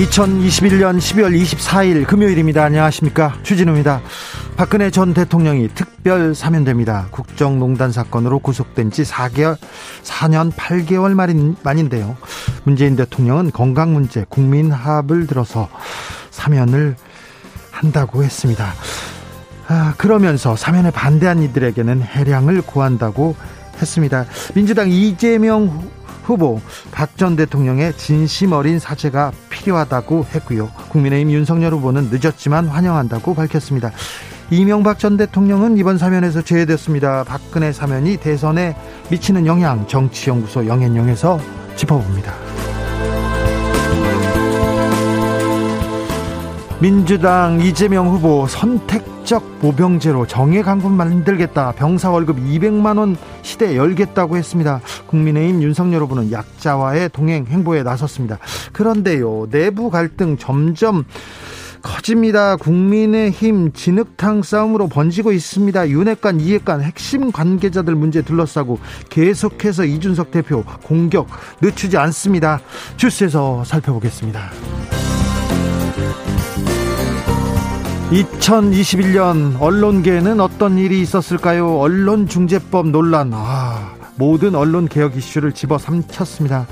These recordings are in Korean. (2021년 12월 24일) 금요일입니다. 안녕하십니까, 주진우입니다. 박근혜 전 대통령이 특별 사면됩니다. 국정농단 사건으로 구속된 지 4년 8개월 만인데요, 문재인 대통령은 건강 문제, 국민 합을 들어서 사면을 한다고 했습니다. 그러면서 사면에 반대한 이들에게는 해량을 고한다고 했습니다. 민주당 이재명 후보, 박 전 대통령의 진심 어린 사죄가 필요하다고 했고요. 국민의힘 윤석열 후보는 늦었지만 환영한다고 밝혔습니다. 이명박 전 대통령은 이번 사면에서 제외됐습니다. 박근혜 사면이 대선에 미치는 영향, 정치연구소 영앤영에서 짚어봅니다. 민주당 이재명 후보, 선택적 모병제로 정예 강군 만들겠다, 병사 월급 200만 원 시대 열겠다고 했습니다. 국민의힘 윤석열 후보는 약자와의 동행 행보에 나섰습니다. 그런데요, 내부 갈등 점점 커집니다. 국민의힘 진흙탕 싸움으로 번지고 있습니다. 윤핵관, 이핵관 핵심 관계자들 문제 둘러싸고 계속해서 이준석 대표 공격 늦추지 않습니다. 주스에서 살펴보겠습니다. 2021년 언론계에는 어떤 일이 있었을까요? 언론중재법 논란, 모든 언론개혁 이슈를 집어삼켰습니다.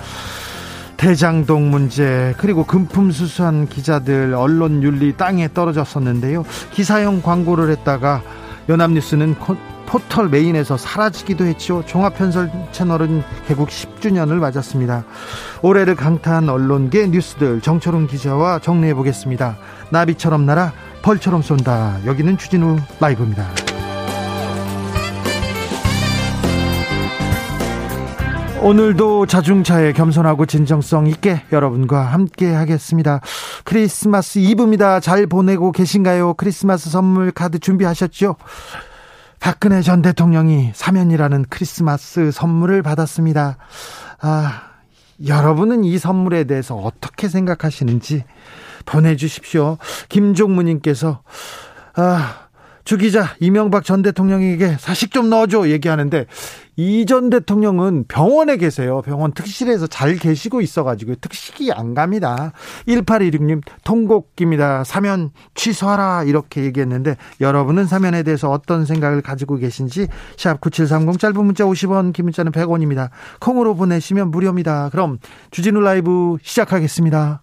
대장동 문제, 그리고 금품 수수한 기자들 언론윤리 땅에 떨어졌었는데요. 기사형 광고를 했다가 연합뉴스는 포털 메인에서 사라지기도 했죠. 종합편성 채널은 개국 10주년을 맞았습니다. 올해를 강타한 언론계 뉴스들, 정철훈 기자와 정리해보겠습니다. 나비처럼 날아 벌처럼 쏜다. 여기는 주진우 라이브입니다. 오늘도 자중차에 겸손하고 진정성 있게 여러분과 함께 하겠습니다. 크리스마스 이브입니다. 잘 보내고 계신가요? 크리스마스 선물 카드 준비하셨죠? 박근혜 전 대통령이 사면이라는 크리스마스 선물을 받았습니다. 여러분은 이 선물에 대해서 어떻게 생각하시는지 보내주십시오. 김종무님께서, 주 기자, 이명박 전 대통령에게 사식 좀 넣어줘 얘기하는데, 이 전 대통령은 병원에 계세요. 병원 특실에서 잘 계시고 있어가지고 특식이 안 갑니다. 1826님 통곡입니다. 사면 취소하라 이렇게 얘기했는데, 여러분은 사면에 대해서 어떤 생각을 가지고 계신지 샵 9730, 짧은 문자 50원, 긴 문자는 100원입니다. 콩으로 보내시면 무료입니다. 그럼 주진우 라이브 시작하겠습니다.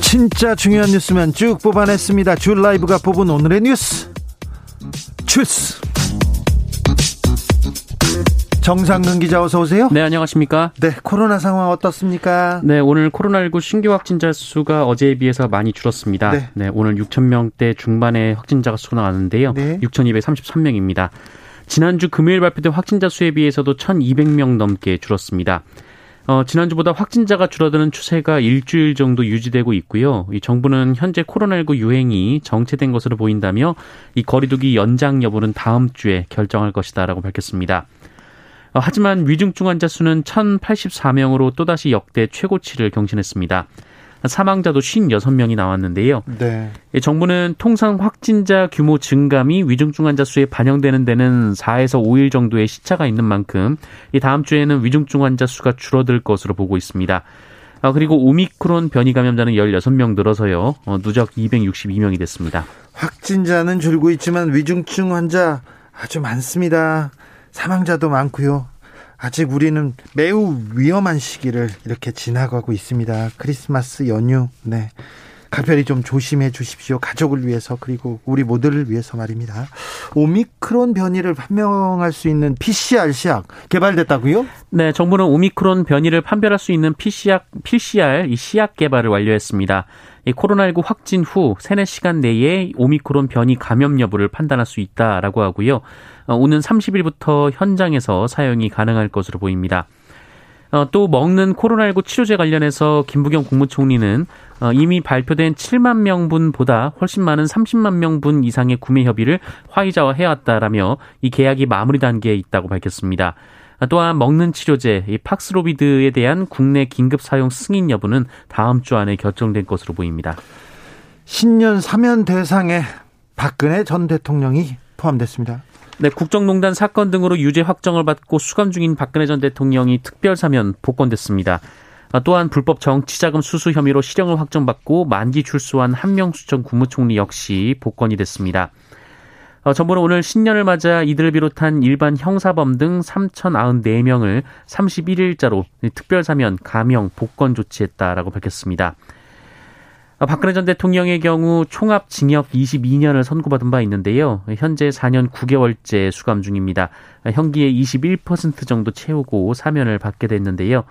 진짜 중요한 뉴스만 쭉 뽑아냈습니다. 주 라이브가 뽑은 오늘의 뉴스 주스. 정상근 기자, 어서 오세요. 네, 안녕하십니까. 네, 코로나 상황 어떻습니까? 네, 오늘 코로나19 신규 확진자 수가 어제에 비해서 많이 줄었습니다. 네, 오늘 6,000명대 중반의 확진자가 수가 나왔는데요. 6,233명입니다. 지난주 금요일 발표된 확진자 수에 비해서도 1,200명 넘게 줄었습니다. 지난주보다 확진자가 줄어드는 추세가 일주일 정도 유지되고 있고요. 이 정부는 현재 코로나19 유행이 정체된 것으로 보인다며 이 거리두기 연장 여부는 다음 주에 결정할 것이다라고 밝혔습니다. 하지만 위중증 환자 수는 1,084명으로 또다시 역대 최고치를 경신했습니다. 사망자도 56명이 나왔는데요. 네. 정부는 통상 확진자 규모 증감이 위중증 환자 수에 반영되는 데는 4에서 5일 정도의 시차가 있는 만큼 다음 주에는 위중증 환자 수가 줄어들 것으로 보고 있습니다. 그리고 오미크론 변이 감염자는 16명 늘어서요, 누적 262명이 됐습니다. 확진자는 줄고 있지만 위중증 환자 아주 많습니다. 사망자도 많고요. 아직 우리는 매우 위험한 시기를 이렇게 지나가고 있습니다. 크리스마스 연휴, 네, 각별히 좀 조심해 주십시오. 가족을 위해서, 그리고 우리 모두를 위해서 말입니다. 오미크론 변이를 판명할 수 있는 PCR 시약 개발됐다고요? 네, 정부는 오미크론 변이를 판별할 수 있는 PCR 이 시약 개발을 완료했습니다. 이 코로나19 확진 후 3-4시간 내에 오미크론 변이 감염 여부를 판단할 수 있다라고 하고요. 오는 30일부터 현장에서 사용이 가능할 것으로 보입니다. 또 먹는 코로나19 치료제 관련해서 김부겸 국무총리는 이미 발표된 7만 명분보다 훨씬 많은 30만 명분 이상의 구매 협의를 화이자와 해왔다라며 이 계약이 마무리 단계에 있다고 밝혔습니다. 또한 먹는 치료제 이 팍스로비드에 대한 국내 긴급 사용 승인 여부는 다음 주 안에 결정된 것으로 보입니다. 신년 사면 대상에 박근혜 전 대통령이 포함됐습니다. 네, 국정농단 사건 등으로 유죄 확정을 받고 수감 중인 박근혜 전 대통령이 특별사면 복권됐습니다. 또한 불법 정치자금 수수 혐의로 실형을 확정받고 만기 출소한 한명수 전 국무총리 역시 복권이 됐습니다. 정부는 오늘 신년을 맞아 이들을 비롯한 일반 형사범 등 3,094명을 31일자로 특별사면 감형 복권 조치했다라고 밝혔습니다. 박근혜 전 대통령의 경우 총합 징역 22년을 선고받은 바 있는데요. 현재 4년 9개월째 수감 중입니다. 형기의 21% 정도 채우고 사면을 받게 됐는데요.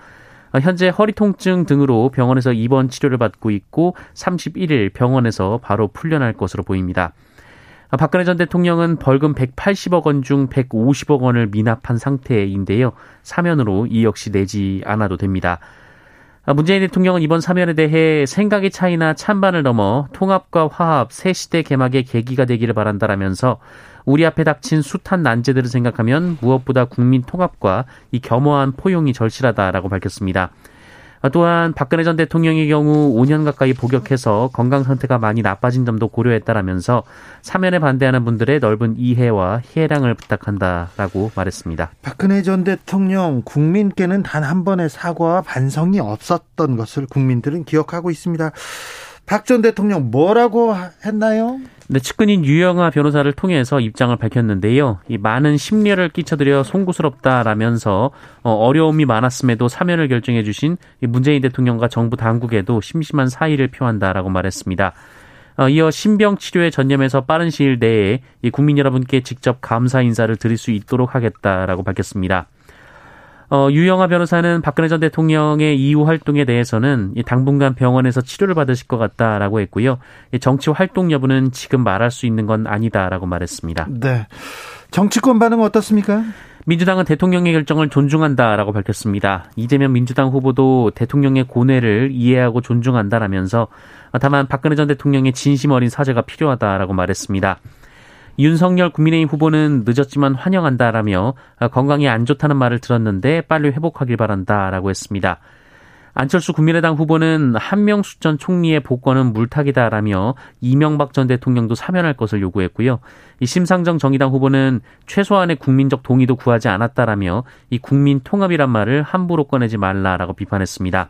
현재 허리 통증 등으로 병원에서 입원 치료를 받고 있고 31일 병원에서 바로 풀려날 것으로 보입니다. 박근혜 전 대통령은 벌금 180억 원 중 150억 원을 미납한 상태인데요. 사면으로 이 역시 내지 않아도 됩니다. 문재인 대통령은 이번 사면에 대해 생각의 차이나 찬반을 넘어 통합과 화합, 새 시대 개막의 계기가 되기를 바란다라면서 우리 앞에 닥친 숱한 난제들을 생각하면 무엇보다 국민 통합과 이 겸허한 포용이 절실하다라고 밝혔습니다. 또한 박근혜 전 대통령의 경우 5년 가까이 복역해서 건강 상태가 많이 나빠진 점도 고려했다라면서 사면에 반대하는 분들의 넓은 이해와 해량을 부탁한다라고 말했습니다. 박근혜 전 대통령, 국민께는 단 한 번의 사과와 반성이 없었던 것을 국민들은 기억하고 있습니다. 박 전 대통령 뭐라고 했나요? 네, 측근인 유영하 변호사를 통해서 입장을 밝혔는데요. 이 많은 심려를 끼쳐드려 송구스럽다라면서 어려움이 많았음에도 사면을 결정해 주신 문재인 대통령과 정부 당국에도 심심한 사의를 표한다라고 말했습니다. 이어 신병 치료에 전념해서 빠른 시일 내에 국민 여러분께 직접 감사 인사를 드릴 수 있도록 하겠다라고 밝혔습니다. 유영하 변호사는 박근혜 전 대통령의 이후 활동에 대해서는 당분간 병원에서 치료를 받으실 것 같다라고 했고요. 정치 활동 여부는 지금 말할 수 있는 건 아니다라고 말했습니다. 네. 정치권 반응은 어떻습니까? 민주당은 대통령의 결정을 존중한다라고 밝혔습니다. 이재명 민주당 후보도 대통령의 고뇌를 이해하고 존중한다라면서 다만 박근혜 전 대통령의 진심 어린 사죄가 필요하다라고 말했습니다. 윤석열 국민의힘 후보는 늦었지만 환영한다라며 건강이 안 좋다는 말을 들었는데 빨리 회복하길 바란다라고 했습니다. 안철수 국민의당 후보는 한명수 전 총리의 복권은 물타기다라며 이명박 전 대통령도 사면할 것을 요구했고요. 이 심상정 정의당 후보는 최소한의 국민적 동의도 구하지 않았다라며 이 국민 통합이란 말을 함부로 꺼내지 말라라고 비판했습니다.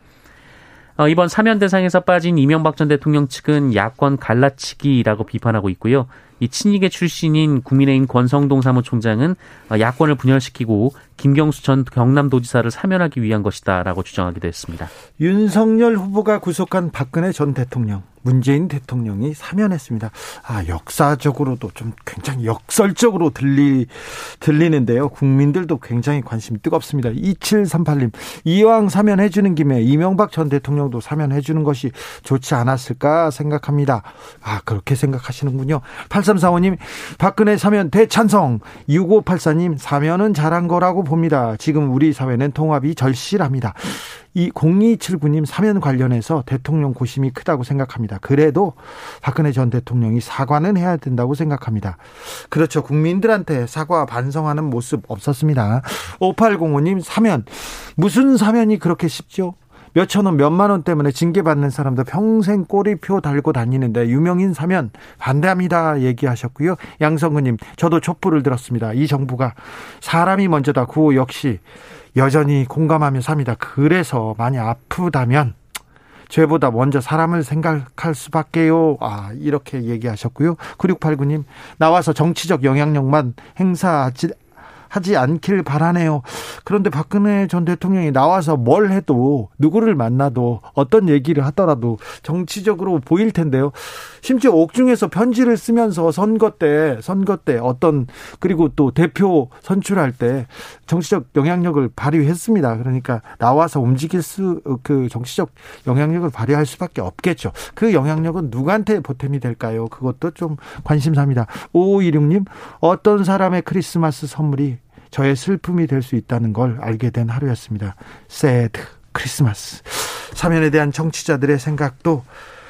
이번 사면 대상에서 빠진 이명박 전 대통령 측은 야권 갈라치기라고 비판하고 있고요. 이 친이계 출신인 국민의힘 권성동 사무총장은 야권을 분열시키고 김경수 전 경남도지사를 사면하기 위한 것이다라고 주장하기도 했습니다. 윤석열 후보가 구속한 박근혜 전 대통령, 문재인 대통령이 사면했습니다. 아, 역사적으로도 좀 굉장히 역설적으로 들리는데요. 국민들도 굉장히 관심 뜨겁습니다. 2738님, 이왕 사면해주는 김에 이명박 전 대통령도 사면해주는 것이 좋지 않았을까 생각합니다. 아, 그렇게 생각하시는군요. 8345님, 박근혜 사면 대찬성. 6584님, 사면은 잘한 거라고 봅니다. 지금 우리 사회는 통합이 절실합니다. 이 0279님, 사면 관련해서 대통령 고심이 크다고 생각합니다. 그래도 박근혜 전 대통령이 사과는 해야 된다고 생각합니다. 그렇죠. 국민들한테 사과 반성하는 모습 없었습니다. 5805님, 사면. 무슨 사면이 그렇게 쉽죠? 몇천 원, 몇만 원 때문에 징계받는 사람도 평생 꼬리표 달고 다니는데 유명인 사면 반대합니다 얘기하셨고요. 양성근님, 저도 촛불을 들었습니다. 이 정부가 사람이 먼저다. 구호 역시 여전히 공감하며 삽니다. 그래서 많이 아프다면 죄보다 먼저 사람을 생각할 수밖에요. 아, 이렇게 얘기하셨고요. 9689님, 나와서 정치적 영향력만 행사하지 하지 않길 바라네요. 그런데 박근혜 전 대통령이 나와서 뭘 해도 누구를 만나도 어떤 얘기를 하더라도 정치적으로 보일 텐데요. 심지어 옥중에서 편지를 쓰면서 선거 때 어떤, 그리고 또 대표 선출할 때 정치적 영향력을 발휘했습니다. 그러니까 나와서 움직일 수, 그 정치적 영향력을 발휘할 수밖에 없겠죠. 그 영향력은 누구한테 보탬이 될까요? 그것도 좀 관심사입니다. 5516님, 어떤 사람의 크리스마스 선물이 저의 슬픔이 될 수 있다는 걸 알게 된 하루였습니다. 새드 크리스마스. 사면에 대한 정치자들의 생각도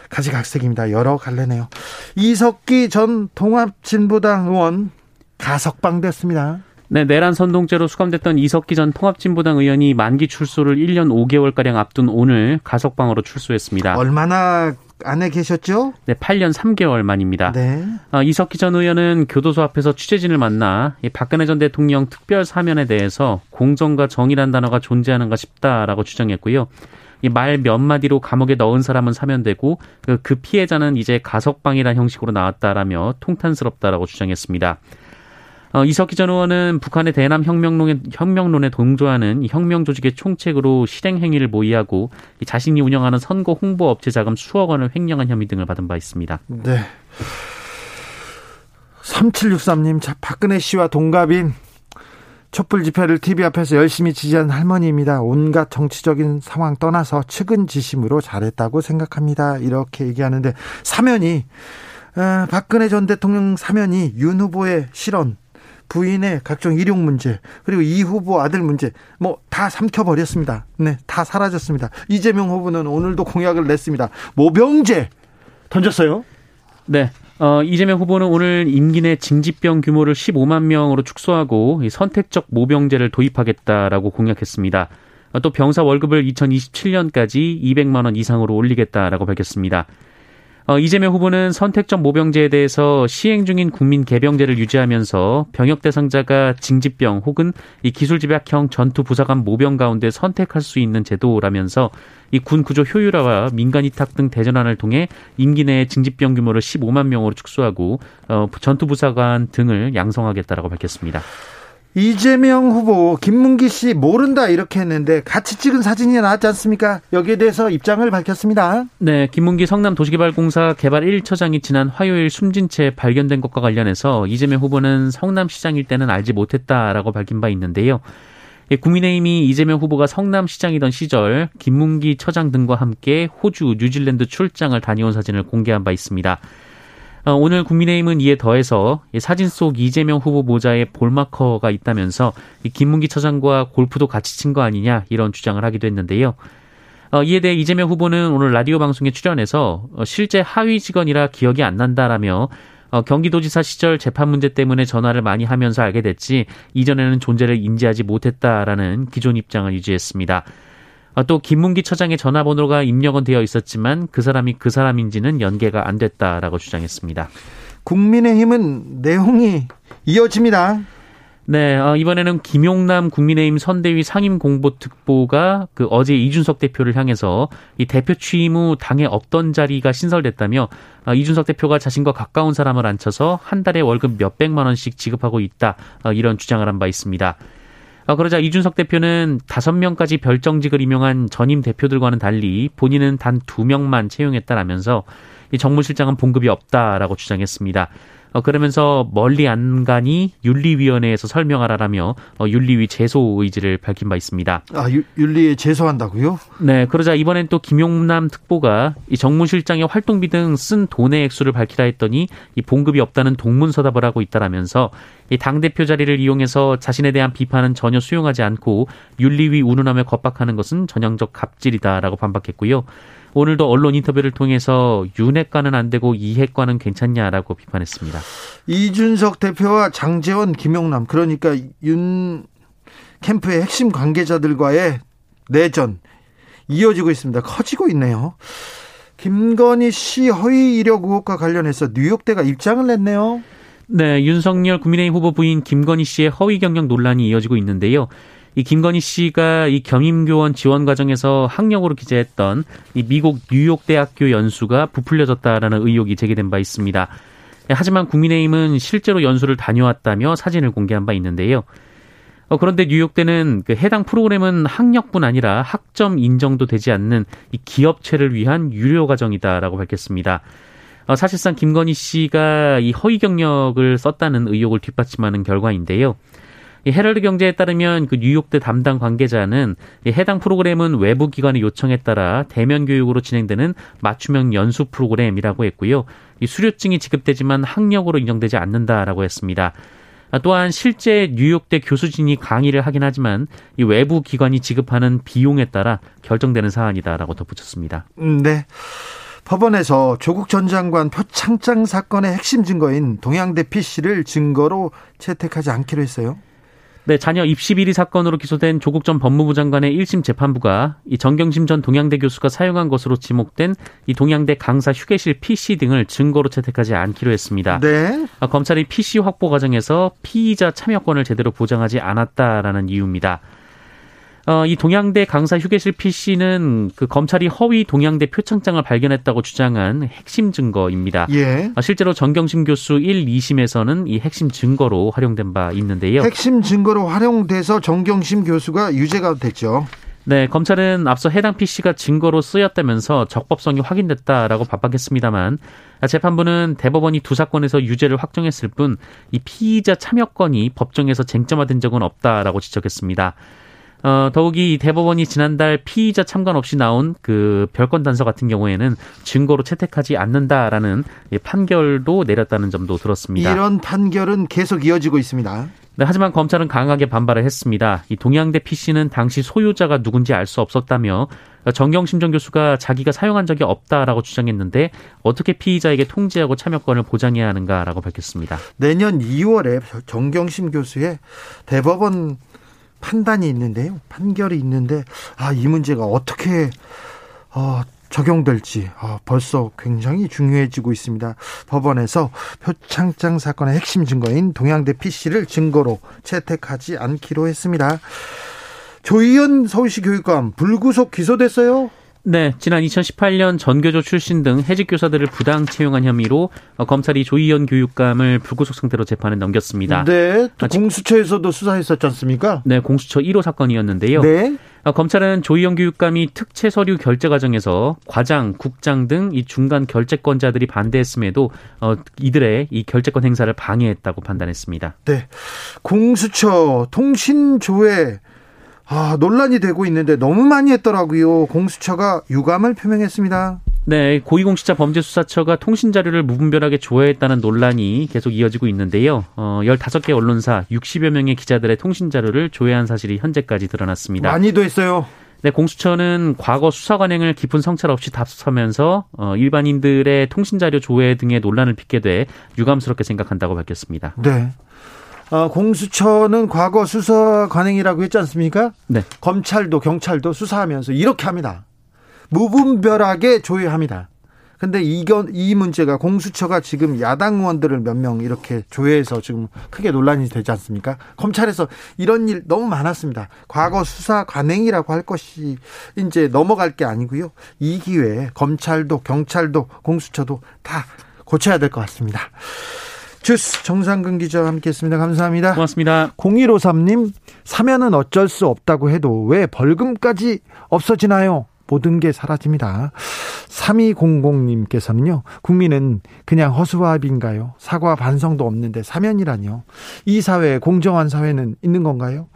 가지각색입니다. 여러 갈래네요. 이석기 전 통합진보당 의원 가석방됐습니다. 네, 내란 선동죄로 수감됐던 이석기 전 통합진보당 의원이 만기 출소를 1년 5개월가량 앞둔 오늘 가석방으로 출소했습니다. 얼마나 안에 계셨죠? 네, 8년 3개월 만입니다. 네. 이석기 전 의원은 교도소 앞에서 취재진을 만나 박근혜 전 대통령 특별 사면에 대해서 공정과 정의란 단어가 존재하는가 싶다라고 주장했고요. 말 몇 마디로 감옥에 넣은 사람은 사면되고 그 피해자는 이제 가석방이라는 형식으로 나왔다라며 통탄스럽다라고 주장했습니다. 이석기 전 의원은 북한의 대남 혁명론에 동조하는 이 혁명 조직의 총책으로 실행 행위를 모의하고 자신이 운영하는 선거 홍보 업체 자금 수억 원을 횡령한 혐의 등을 받은 바 있습니다. 네. 3763님, 박근혜 씨와 동갑인 촛불 집회를 TV 앞에서 열심히 지지한 할머니입니다. 온갖 정치적인 상황 떠나서 측은지심으로 잘했다고 생각합니다. 이렇게 얘기하는데, 사면이, 박근혜 전 대통령 사면이 윤 후보의 실언, 부인의 각종 일용 문제, 그리고 이 후보 아들 문제, 뭐 다 삼켜버렸습니다. 네, 다 사라졌습니다. 이재명 후보는 오늘도 공약을 냈습니다. 모병제 던졌어요. 네. 이재명 후보는 오늘 임기 내 징집병 규모를 15만 명으로 축소하고 선택적 모병제를 도입하겠다라고 공약했습니다. 또 병사 월급을 2027년까지 200만 원 이상으로 올리겠다라고 밝혔습니다. 이재명 후보는 선택적 모병제에 대해서 시행 중인 국민 개병제를 유지하면서 병역 대상자가 징집병 혹은 이 기술집약형 전투 부사관 모병 가운데 선택할 수 있는 제도라면서 이 군 구조 효율화와 민간 이탁 등 대전환을 통해 임기 내에 징집병 규모를 15만 명으로 축소하고 전투 부사관 등을 양성하겠다라고 밝혔습니다. 이재명 후보 김문기 씨 모른다 이렇게 했는데 같이 찍은 사진이 나왔지 않습니까? 여기에 대해서 입장을 밝혔습니다. 네, 김문기 성남도시개발공사 개발 1일처장이 지난 화요일 숨진 채 발견된 것과 관련해서 이재명 후보는 성남시장일 때는 알지 못했다라고 밝힌 바 있는데요. 국민의힘이 이재명 후보가 성남시장이던 시절 김문기 처장 등과 함께 호주, 뉴질랜드 출장을 다녀온 사진을 공개한 바 있습니다. 오늘 국민의힘은 이에 더해서 사진 속 이재명 후보 모자에 볼마커가 있다면서 김문기 처장과 골프도 같이 친 거 아니냐 이런 주장을 하기도 했는데요. 이에 대해 이재명 후보는 오늘 라디오 방송에 출연해서 실제 하위 직원이라 기억이 안 난다라며 경기도지사 시절 재판 문제 때문에 전화를 많이 하면서 알게 됐지 이전에는 존재를 인지하지 못했다라는 기존 입장을 유지했습니다. 또 김문기 처장의 전화번호가 입력은 되어 있었지만 그 사람이 그 사람인지는 연계가 안 됐다라고 주장했습니다. 국민의힘은 내용이 이어집니다. 네, 이번에는 김용남 국민의힘 선대위 상임공보특보가 어제 이준석 대표를 향해서 이 대표 취임 후 당에 없던 자리가 신설됐다며 이준석 대표가 자신과 가까운 사람을 앉혀서 한 달에 월급 몇백만 원씩 지급하고 있다 이런 주장을 한 바 있습니다. 그러자 이준석 대표는 5명까지 별정직을 임용한 전임 대표들과는 달리 본인은 단 2명만 채용했다라면서 정무실장은 봉급이 없다라고 주장했습니다. 그러면서 멀리 안 가니 윤리위원회에서 설명하라라며 윤리위 제소 의지를 밝힌 바 있습니다. 윤리에 제소한다고요? 네, 그러자 이번엔 또 김용남 특보가 이 정무실장의 활동비 등 쓴 돈의 액수를 밝히라 했더니 이 봉급이 없다는 동문서답을 하고 있다라면서 이 당대표 자리를 이용해서 자신에 대한 비판은 전혀 수용하지 않고 윤리위 운운함에 겁박하는 것은 전형적 갑질이다라고 반박했고요. 오늘도 언론 인터뷰를 통해서 윤핵관은 안 되고 이핵관은 괜찮냐라고 비판했습니다. 이준석 대표와 장제원, 김용남, 그러니까 윤 캠프의 핵심 관계자들과의 내전 이어지고 있습니다. 커지고 있네요. 김건희 씨 허위 이력 의혹과 관련해서 뉴욕대가 입장을 냈네요. 네, 윤석열 국민의힘 후보 부인 김건희 씨의 허위 경력 논란이 이어지고 있는데요. 이 김건희 씨가 이 겸임교원 지원 과정에서 학력으로 기재했던 이 미국 뉴욕대학교 연수가 부풀려졌다라는 의혹이 제기된 바 있습니다. 하지만 국민의힘은 실제로 연수를 다녀왔다며 사진을 공개한 바 있는데요. 그런데 뉴욕대는 그 해당 프로그램은 학력뿐 아니라 학점 인정도 되지 않는 이 기업체를 위한 유료 과정이다라고 밝혔습니다. 사실상 김건희 씨가 이 허위 경력을 썼다는 의혹을 뒷받침하는 결과인데요. 헤럴드 경제에 따르면 그 뉴욕대 담당 관계자는 해당 프로그램은 외부 기관의 요청에 따라 대면 교육으로 진행되는 맞춤형 연수 프로그램이라고 했고요. 이 수료증이 지급되지만 학력으로 인정되지 않는다라고 했습니다. 또한 실제 뉴욕대 교수진이 강의를 하긴 하지만 이 외부 기관이 지급하는 비용에 따라 결정되는 사안이다라고 덧붙였습니다. 네. 법원에서 조국 전 장관 표창장 사건의 핵심 증거인 동양대 PC를 증거로 채택하지 않기로 했어요. 네, 자녀 입시 비리 사건으로 기소된 조국 전 법무부 장관의 1심 재판부가 이 정경심 전 동양대 교수가 사용한 것으로 지목된 이 동양대 강사 휴게실 PC 등을 증거로 채택하지 않기로 했습니다. 네. 검찰이 PC 확보 과정에서 피의자 참여권을 제대로 보장하지 않았다라는 이유입니다. 이 동양대 강사 휴게실 PC는 그 검찰이 허위 동양대 표창장을 발견했다고 주장한 핵심 증거입니다. 예. 실제로 정경심 교수 1, 2심에서는 이 핵심 증거로 활용된 바 있는데요. 핵심 증거로 활용돼서 정경심 교수가 유죄가 됐죠. 네, 검찰은 앞서 해당 PC가 증거로 쓰였다면서 적법성이 확인됐다라고 반박했습니다만 재판부는 대법원이 두 사건에서 유죄를 확정했을 뿐 이 피의자 참여권이 법정에서 쟁점화된 적은 없다라고 지적했습니다. 더욱이 대법원이 지난달 피의자 참관 없이 나온 그 별건 단서 같은 경우에는 증거로 채택하지 않는다라는 판결도 내렸다는 점도 들었습니다. 이런 판결은 계속 이어지고 있습니다. 네, 하지만 검찰은 강하게 반발을 했습니다. 이 동양대 PC는 당시 소유자가 누군지 알 수 없었다며 정경심 전 교수가 자기가 사용한 적이 없다라고 주장했는데 어떻게 피의자에게 통지하고 참여권을 보장해야 하는가라고 밝혔습니다. 내년 2월에 정경심 교수의 대법원 판단이 있는데요. 판결이 있는데 이 문제가 어떻게 적용될지 벌써 굉장히 중요해지고 있습니다. 법원에서 표창장 사건의 핵심 증거인 동양대 PC를 증거로 채택하지 않기로 했습니다. 조희연 서울시 교육감 불구속 기소됐어요? 네, 지난 2018년 전교조 출신 등 해직 교사들을 부당 채용한 혐의로 검찰이 조희연 교육감을 불구속 상태로 재판에 넘겼습니다. 네, 또 공수처에서도 수사했었지 않습니까? 네, 공수처 1호 사건이었는데요. 네. 검찰은 조희연 교육감이 특채 서류 결제 과정에서 과장, 국장 등 이 중간 결재권자들이 반대했음에도 이들의 이 결재권 행사를 방해했다고 판단했습니다. 네, 공수처 통신조회 논란이 되고 있는데 너무 많이 했더라고요. 공수처가 유감을 표명했습니다. 네, 고위공직자범죄수사처가 통신자료를 무분별하게 조회했다는 논란이 계속 이어지고 있는데요. 15개 언론사 60여 명의 기자들의 통신자료를 조회한 사실이 현재까지 드러났습니다. 많이도 했어요. 네, 공수처는 과거 수사 관행을 깊은 성찰 없이 답습하면서 일반인들의 통신자료 조회 등의 논란을 빚게 돼 유감스럽게 생각한다고 밝혔습니다. 네. 공수처는 과거 수사 관행이라고 했지 않습니까? 네. 검찰도 경찰도 수사하면서 이렇게 합니다. 무분별하게 조회합니다. 근데 이 문제가 공수처가 지금 야당 의원들을 몇 명 이렇게 조회해서 지금 크게 논란이 되지 않습니까? 검찰에서 이런 일 너무 많았습니다. 과거 수사 관행이라고 할 것이 이제 넘어갈 게 아니고요. 이 기회에 검찰도 경찰도 공수처도 다 고쳐야 될 것 같습니다. 주스 정상근 기자와 함께했습니다. 감사합니다. 고맙습니다. 0153님, 사면은 어쩔 수 없다고 해도 왜 벌금까지 없어지나요? 모든 게 사라집니다. 3200님께서는요. 국민은 그냥 허수아비인가요? 사과 반성도 없는데 사면이라뇨. 이 사회에 공정한 사회는 있는 건가요?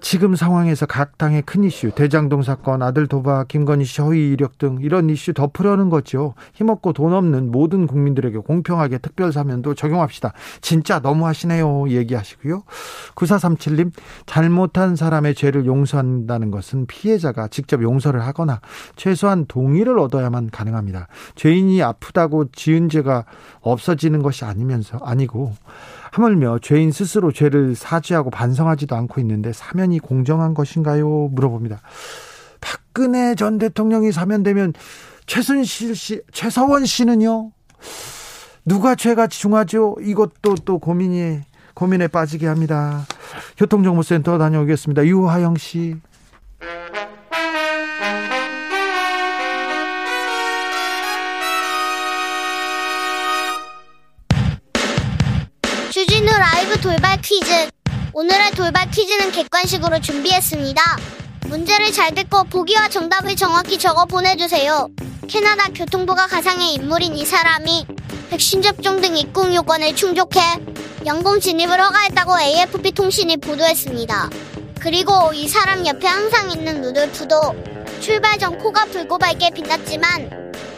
지금 상황에서 각 당의 큰 이슈, 대장동 사건, 아들 도박, 김건희 씨 허위 이력 등 이런 이슈 덮으려는 거죠. 힘없고 돈 없는 모든 국민들에게 공평하게 특별사면도 적용합시다. 진짜 너무하시네요. 얘기하시고요. 9437님, 잘못한 사람의 죄를 용서한다는 것은 피해자가 직접 용서를 하거나 최소한 동의를 얻어야만 가능합니다. 죄인이 아프다고 지은 죄가 없어지는 것이 아니고 하물며 죄인 스스로 죄를 사죄하고 반성하지도 않고 있는데 사면이 공정한 것인가요? 물어봅니다. 박근혜 전 대통령이 사면되면 최순실 씨, 최서원 씨는요? 누가 죄가 중하죠? 이것도 또 고민에 빠지게 합니다. 교통정보센터 다녀오겠습니다. 유하영 씨. 주진우 라이브 돌발 퀴즈. 오늘의 돌발 퀴즈는 객관식으로 준비했습니다. 문제를 잘 듣고 보기와 정답을 정확히 적어 보내주세요. 캐나다 교통부가 가상의 인물인 이 사람이 백신 접종 등 입국 요건을 충족해 영공 진입을 허가했다고 AFP 통신이 보도했습니다. 그리고 이 사람 옆에 항상 있는 루돌프도 출발 전 코가 붉고 밝게 빛났지만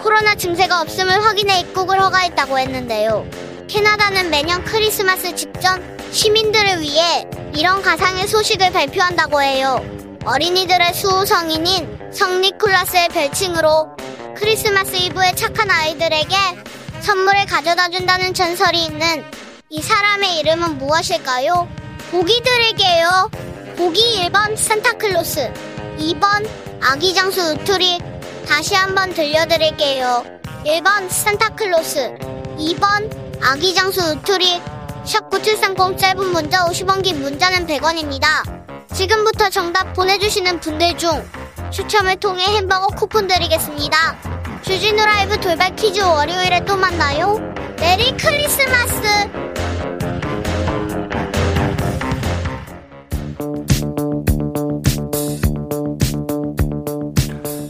코로나 증세가 없음을 확인해 입국을 허가했다고 했는데요. 캐나다는 매년 크리스마스 직전 시민들을 위해 이런 가상의 소식을 발표한다고 해요. 어린이들의 수호성인인 성 니콜라스의 별칭으로 크리스마스 이브에 착한 아이들에게 선물을 가져다 준다는 전설이 있는 이 사람의 이름은 무엇일까요? 보기 드릴게요. 보기 1번 산타클로스, 2번 아기장수 우투리. 다시 한번 들려드릴게요. 1번 산타클로스, 2번 아기장수 우투리. #9730 짧은 문자 50원, 긴 문자는 100원입니다. 지금부터 정답 보내주시는 분들 중 추첨을 통해 햄버거 쿠폰 드리겠습니다. 주진우 라이브 돌발 퀴즈 월요일에 또 만나요. 메리 크리스마스!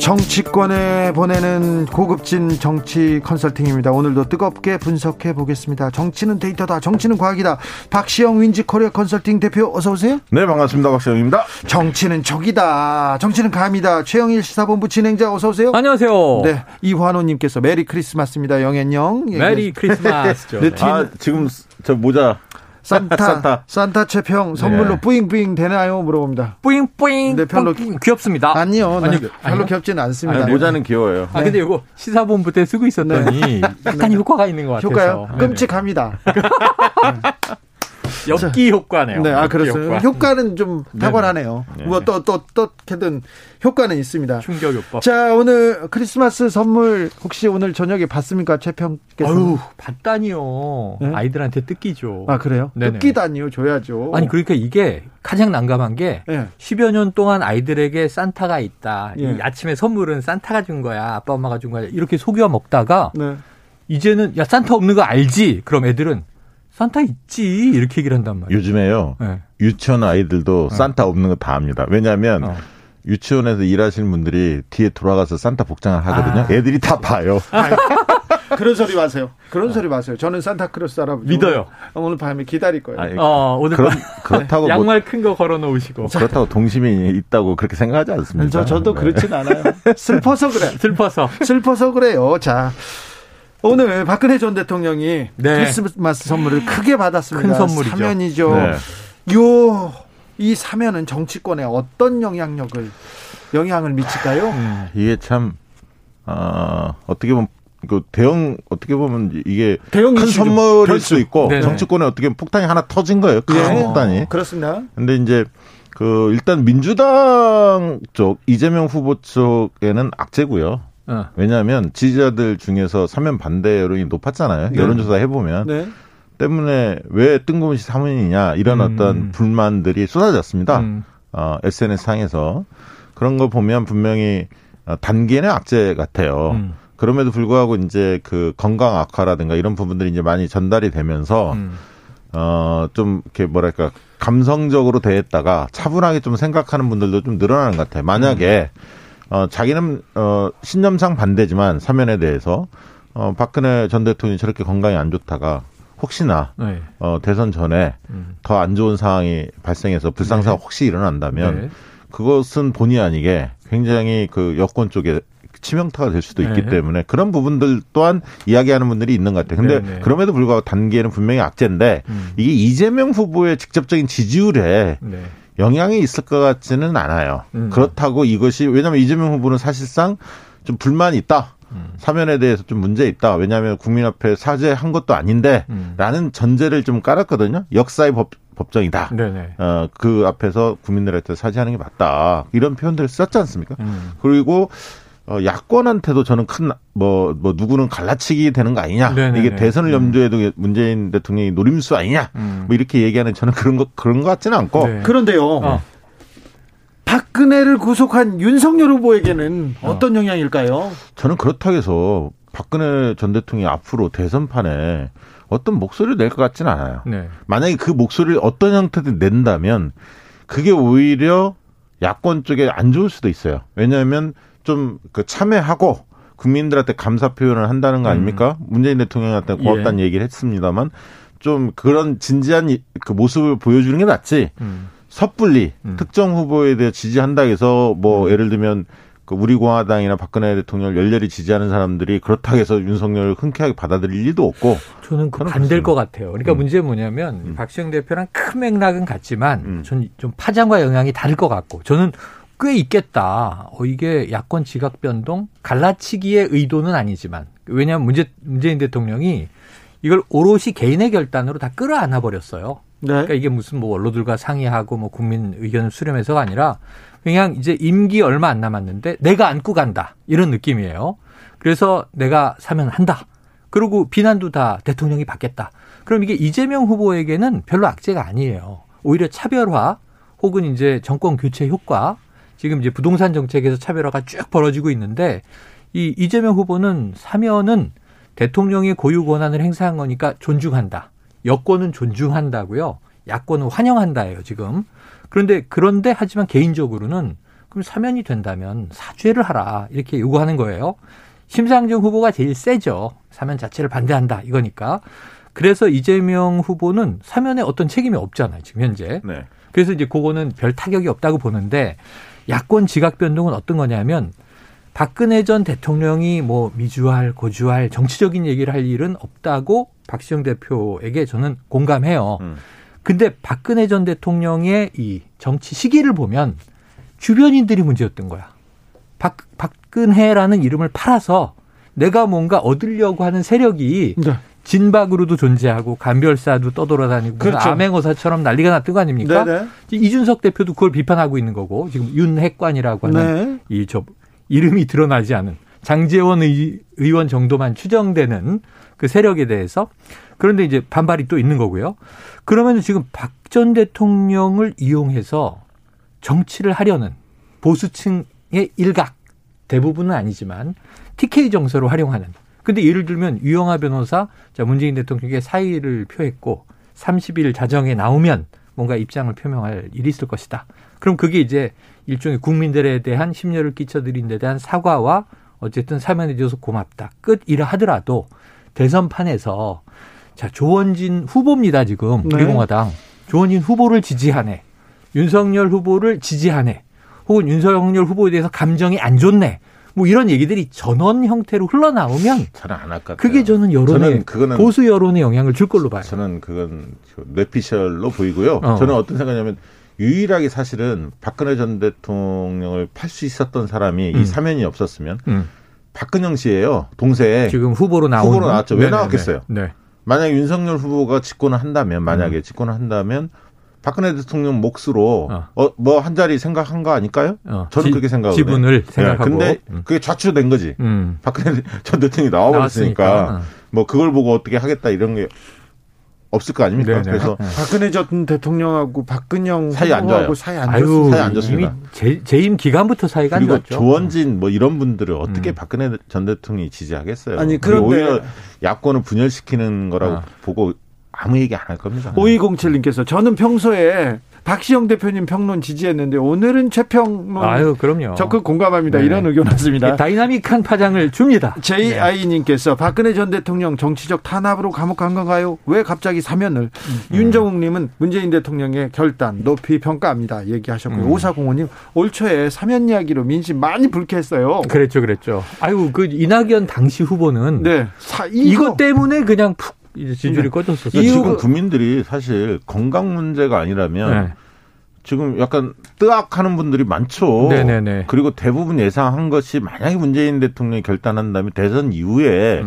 정치권에 보내는 고급진 정치 컨설팅입니다. 오늘도 뜨겁게 분석해 보겠습니다. 정치는 데이터다. 정치는 과학이다. 박시영 윈지 코리아 컨설팅 대표, 어서 오세요. 네, 반갑습니다. 박시영입니다. 정치는 적이다. 정치는 감이다. 최영일 시사본부 진행자, 어서 오세요. 안녕하세요. 네, 이환호님께서 메리 크리스마스입니다. 영앤영. 메리 크리스마스죠. 네. 아, 지금 저 모자. 산타 최평 선물로 네. 뿌잉뿌잉 되나요? 물어봅니다. 뿌잉뿌잉. 네, 별로 귀엽습니다. 아니요. 별로 귀엽지는 않습니다. 아니, 모자는 귀여워요. 아, 네. 근데 이거 시사본부 때 쓰고 있었더니 네. 약간 네. 효과가 있는 것 같아서. 효과요? 끔찍합니다. 엽기 효과네요. 네, 아, 그렇습니다. 효과는 좀 탁월하네요. 뭐 또 어떻게든 효과는 있습니다. 충격 요법. 자, 오늘 크리스마스 선물 혹시 오늘 저녁에 받습니까, 최평께서? 아유, 받다니요. 네? 아이들한테 뜯기죠. 아, 그래요? 네네. 뜯기다니요, 줘야죠. 아니, 그러니까 이게 가장 난감한 게 10여 년 동안 아이들에게 산타가 있다. 네. 이 아침에 선물은 산타가 준 거야, 아빠 엄마가 준 거야, 이렇게 속여 먹다가 네. 이제는 야, 산타 없는 거 알지? 그럼 애들은 산타 있지, 이렇게 얘기를 한단 말이에요. 요즘에요. 네. 유치원 아이들도 산타 없는 거 다 압니다. 왜냐하면 유치원에서 일하시는 분들이 뒤에 돌아가서 산타 복장을 하거든요. 애들이 다 봐요. 그런 소리 마세요. 그런 소리 마세요. 저는 산타크로스 알아보죠. 믿어요. 오늘 밤에 기다릴 거예요. 아니, 오늘 그렇다고 양말 큰 거 걸어 놓으시고. 그렇다고 동심이 있다고 그렇게 생각하지 않습니다. 저도 그렇진 않아요. 슬퍼서 그래. 슬퍼서 그래요. 자. 오늘 박근혜 전 대통령이 네. 크리스마스 선물을 크게 받았습니다. 큰 선물이죠. 사면이죠. 네. 이 사면은 정치권에 어떤 영향을 미칠까요? 이게 참 어떻게 보면 대형 큰 선물일 결승. 수 있고 네네. 정치권에 어떻게 보면 폭탄이 하나 터진 거예요. 큰 폭탄이. 그렇습니다. 근데 이제 일단 민주당 쪽 이재명 후보 쪽에는 악재고요. 왜냐하면 지지자들 중에서 사면 반대 여론이 높았잖아요. 네. 여론조사 해보면. 네. 때문에 왜 뜬금없이 사면이냐 이런 어떤 불만들이 쏟아졌습니다. SNS상에서. 그런 거 보면 분명히 단기에는 악재 같아요. 그럼에도 불구하고 이제 건강 악화라든가 이런 부분들이 이제 많이 전달이 되면서 좀 이렇게 뭐랄까 감성적으로 대했다가 차분하게 좀 생각하는 분들도 좀 늘어나는 것 같아요. 만약에 자기는 신념상 반대지만 사면에 대해서 박근혜 전 대통령이 저렇게 건강이 안 좋다가 혹시나 네. 대선 전에 더 안 좋은 상황이 발생해서 불상사가 네. 혹시 일어난다면 네. 그것은 본의 아니게 굉장히 여권 쪽에 치명타가 될 수도 있기 네. 때문에 그런 부분들 또한 이야기하는 분들이 있는 것 같아요. 그런데 네. 그럼에도 불구하고 단계는 분명히 악재인데 이게 이재명 후보의 직접적인 지지율에 네. 영향이 있을 것 같지는 않아요. 그렇다고 이것이 왜냐하면 이재명 후보는 사실상 좀 불만이 있다. 사면에 대해서 좀 문제 있다. 왜냐하면 국민 앞에 사죄한 것도 아닌데 라는 전제를 좀 깔았거든요. 역사의 법정이다. 네네. 그 앞에서 국민들한테 사죄하는 게 맞다. 이런 표현들을 썼지 않습니까? 그리고 야권한테도 저는 큰 누구는 갈라치기 되는 거 아니냐. 네네네. 이게 대선을 염두에 두고 문재인 대통령이 노림수 아니냐. 이렇게 얘기하는 저는 그런 것 같지는 않고. 네. 그런데요. 박근혜를 구속한 윤석열 후보에게는 어떤 영향일까요? 저는 그렇다고 해서 박근혜 전 대통령이 앞으로 대선판에 어떤 목소리를 낼 것 같지는 않아요. 네. 만약에 그 목소리를 어떤 형태든 낸다면 그게 오히려 야권 쪽에 안 좋을 수도 있어요. 왜냐하면 좀 그 참회하고 국민들한테 감사 표현을 한다는 거 아닙니까? 문재인 대통령한테 고맙다는 얘기를 했습니다만 좀 그런 진지한 그 모습을 보여주는 게 낫지. 섣불리 특정 후보에 대해 지지한다 해서 뭐 예를 들면 우리 공화당이나 박근혜 대통령을 열렬히 지지하는 사람들이 그렇다고 해서 윤석열을 흔쾌하게 받아들일 리도 없고. 저는 그 반대일 것 같아요. 그러니까 문제는 뭐냐면 박시영 대표랑 큰 맥락은 같지만 저는 좀 파장과 영향이 다를 것 같고 저는 꽤 있겠다. 이게 야권 지각 변동 갈라치기의 의도는 아니지만 왜냐하면 문재인 대통령이 이걸 오롯이 개인의 결단으로 다 끌어안아 버렸어요. 네. 그러니까 이게 무슨 뭐 원로들과 상의하고 뭐 국민 의견을 수렴해서가 아니라 그냥 이제 임기 얼마 안 남았는데 내가 안고 간다 이런 느낌이에요. 그래서 내가 사면 한다. 그리고 비난도 다 대통령이 받겠다. 그럼 이게 이재명 후보에게는 별로 악재가 아니에요. 오히려 차별화 혹은 이제 정권 교체 효과 지금 이제 부동산 정책에서 차별화가 쭉 벌어지고 있는데 이 이재명 후보는 사면은 대통령의 고유 권한을 행사한 거니까 존중한다. 여권은 존중한다고요. 야권은 환영한다예요, 지금. 그런데 하지만 개인적으로는 그럼 사면이 된다면 사죄를 하라. 이렇게 요구하는 거예요. 심상정 후보가 제일 세죠. 사면 자체를 반대한다. 이거니까. 그래서 이재명 후보는 사면에 어떤 책임이 없잖아요, 지금 현재. 네. 그래서 이제 그거는 별 타격이 없다고 보는데 야권 지각 변동은 어떤 거냐면 박근혜 전 대통령이 뭐 미주할, 고주할, 정치적인 얘기를 할 일은 없다고 박시영 대표에게 저는 공감해요. 근데 박근혜 전 대통령의 이 정치 시기를 보면 주변인들이 문제였던 거야. 박근혜라는 이름을 팔아서 내가 뭔가 얻으려고 하는 세력이 네. 진박으로도 존재하고 간별사도 떠돌아다니고 그렇죠. 암행어사처럼 난리가 났던 거 아닙니까? 네네. 이준석 대표도 그걸 비판하고 있는 거고 지금 윤핵관이라고 하는 네. 이름이 드러나지 않은 장제원 의원 정도만 추정되는 그 세력에 대해서 그런데 이제 반발이 또 있는 거고요. 그러면 지금 박 전 대통령을 이용해서 정치를 하려는 보수층의 일각 대부분은 아니지만 TK 정서로 활용하는. 근데 예를 들면 유영하 변호사 문재인 대통령에게 사의를 표했고 30일 자정에 나오면 뭔가 입장을 표명할 일이 있을 것이다. 그럼 그게 이제 일종의 국민들에 대한 심려를 끼쳐드린 데 대한 사과와 어쨌든 사면해줘서 고맙다. 끝이라 하더라도 대선판에서 자 조원진 후보입니다. 지금 우리 공화당. 네. 조원진 후보를 지지하네. 윤석열 후보를 지지하네. 혹은 윤석열 후보에 대해서 감정이 안 좋네. 뭐 이런 얘기들이 전원 형태로 흘러나오면 저는 안 할 것 같아요. 그게 저는 여론에 저는 보수 여론에 영향을 줄 걸로 봐요. 저는 그건 뇌피셜로 보이고요. 저는 어떤 생각이냐면 유일하게 사실은 박근혜 전 대통령을 팔 수 있었던 사람이 이 사면이 없었으면 박근영 씨예요. 동생. 지금 후보로 나왔죠. 왜 나왔겠어요? 네. 만약에 윤석열 후보가 집권을 한다면 박근혜 대통령 몫으로 뭐 한 자리 생각한 거 아닐까요? 저는 그렇게 생각해요. 지분을 생각하고. 네, 근데 그게 좌초된 거지. 박근혜 전 대통령이 나와버렸으니까 뭐 그걸 보고 어떻게 하겠다 이런 게 없을 거 아닙니까? 네네. 그래서 박근혜 전 대통령하고 박근영 후보하고 사이 안 좋습니다. 이미 재임 기간부터 사이가 안 좋았죠. 그리고 조원진 뭐 이런 분들을 어떻게 박근혜 전 대통령이 지지하겠어요? 아니 그런데 오히려 야권을 분열시키는 거라고 보고. 아무 얘기 안 할 겁니다. 5207님께서 저는 평소에 박시영 대표님 평론 지지했는데 오늘은 최평론 그럼요. 적극 공감합니다. 네. 이런 의견 왔습니다. 네, 다이나믹한 파장을 줍니다. JI님께서 박근혜 전 대통령 정치적 탄압으로 감옥 간 건가요? 왜 갑자기 사면을? 윤정욱님은 문재인 대통령의 결단 높이 평가합니다. 얘기하셨고요. 5405님 올 초에 사면 이야기로 민심 많이 불쾌했어요. 그랬죠. 그 이낙연 당시 후보는 네. 이거 때문에 그냥 푹 이제 진줄이 꺼졌었어요. 그러니까 지금 국민들이 사실 건강 문제가 아니라면 지금 약간 뜨악하는 분들이 많죠. 네네네. 그리고 대부분 예상한 것이 만약에 문재인 대통령이 결단한다면 대선 이후에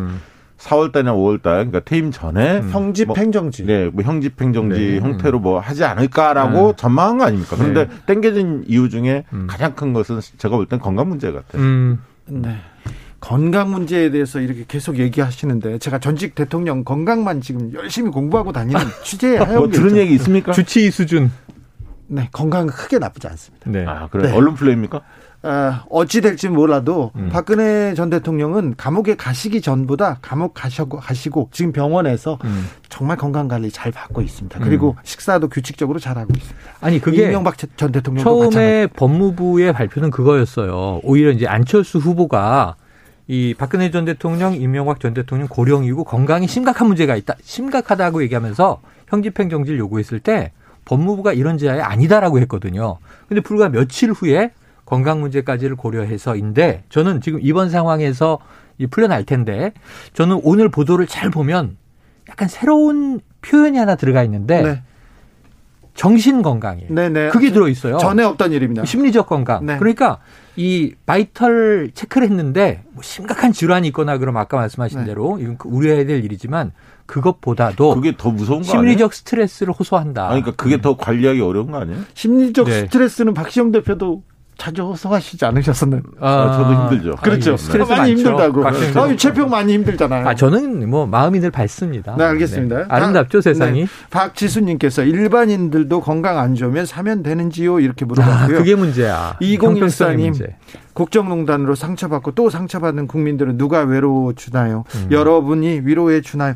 4월달이나 5월달 그러니까 퇴임 전에 형집행정지 형집행정지 형태로 뭐 하지 않을까라고 전망한 거 아닙니까? 그런데 땡겨진 이유 중에 가장 큰 것은 제가 볼 땐 건강 문제 같아요. 네. 건강 문제에 대해서 이렇게 계속 얘기하시는데 제가 전직 대통령 건강만 지금 열심히 공부하고 다니는 취재에 하여간 들은 얘기 있습니까? 주치의 수준. 네, 건강은 크게 나쁘지 않습니다. 네. 아, 그래. 네. 언론 플레이입니까? 아, 어찌 될지 몰라도 박근혜 전 대통령은 감옥에 가시기 전보다 감옥 가시고 지금 병원에서 정말 건강관리 잘 받고 있습니다. 그리고 식사도 규칙적으로 잘하고 있습니다. 아니, 그게 이명박 전 대통령도 처음에 마찬가지입니다. 법무부의 발표는 그거였어요. 오히려 이제 안철수 후보가 이 박근혜 전 대통령, 이명박 전 대통령 고령이고 건강이 심각한 문제가 있다. 심각하다고 얘기하면서 형집행 정지를 요구했을 때 법무부가 이런 제안이 아니다라고 했거든요. 그런데 불과 며칠 후에 건강 문제까지를 고려해서인데 저는 지금 이번 상황에서 풀려날 텐데 저는 오늘 보도를 잘 보면 약간 새로운 표현이 하나 들어가 있는데 네. 정신건강이에요. 네네. 그게 들어있어요. 전에 없던 일입니다. 심리적 건강. 네. 그러니까 이 바이털 체크를 했는데 뭐 심각한 질환이 있거나 그럼 아까 말씀하신 네. 대로 이건 우려해야 될 일이지만 그것보다도 그게 더 무서운 거 심리적 아니에요? 스트레스를 호소한다. 아니, 그러니까 그게 더 관리하기 어려운 거 아니에요? 심리적 네. 스트레스는 박시영 대표도 자주 호소하시지 않으셨었나요? 아, 저도 힘들죠. 그렇죠. 아, 예. 스트레스 많이 많죠. 힘들다고. 아, 최평 많이 힘들잖아요. 아, 저는 뭐 마음이 늘 밝습니다. 네, 알겠습니다. 네. 아름답죠, 세상이. 네. 박지수님께서 일반인들도 건강 안 좋으면 사면 되는지요? 이렇게 물어봤고요. 아, 그게 문제야. 2014님. 문제. 국정농단으로 상처받고 또 상처받는 국민들은 누가 외로워 주나요? 여러분이 위로해 주나요?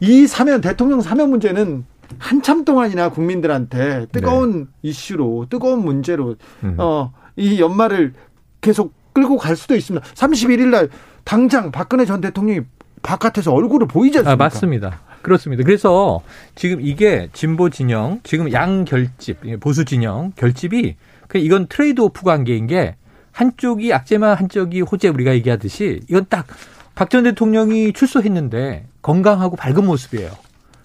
이 사면, 대통령 사면 문제는 한참 동안이나 국민들한테 뜨거운 네. 이슈로, 뜨거운 문제로, 이 연말을 계속 끌고 갈 수도 있습니다. 31일 날 당장 박근혜 전 대통령이 바깥에서 얼굴을 보이지 않습니까? 아, 맞습니다. 그렇습니다. 그래서 지금 이게 진보 진영, 지금 양결집, 보수 진영 결집이 이건 트레이드오프 관계인 게 한쪽이 악재만 한쪽이 호재 우리가 얘기하듯이 이건 딱 박 전 대통령이 출소했는데 건강하고 밝은 모습이에요.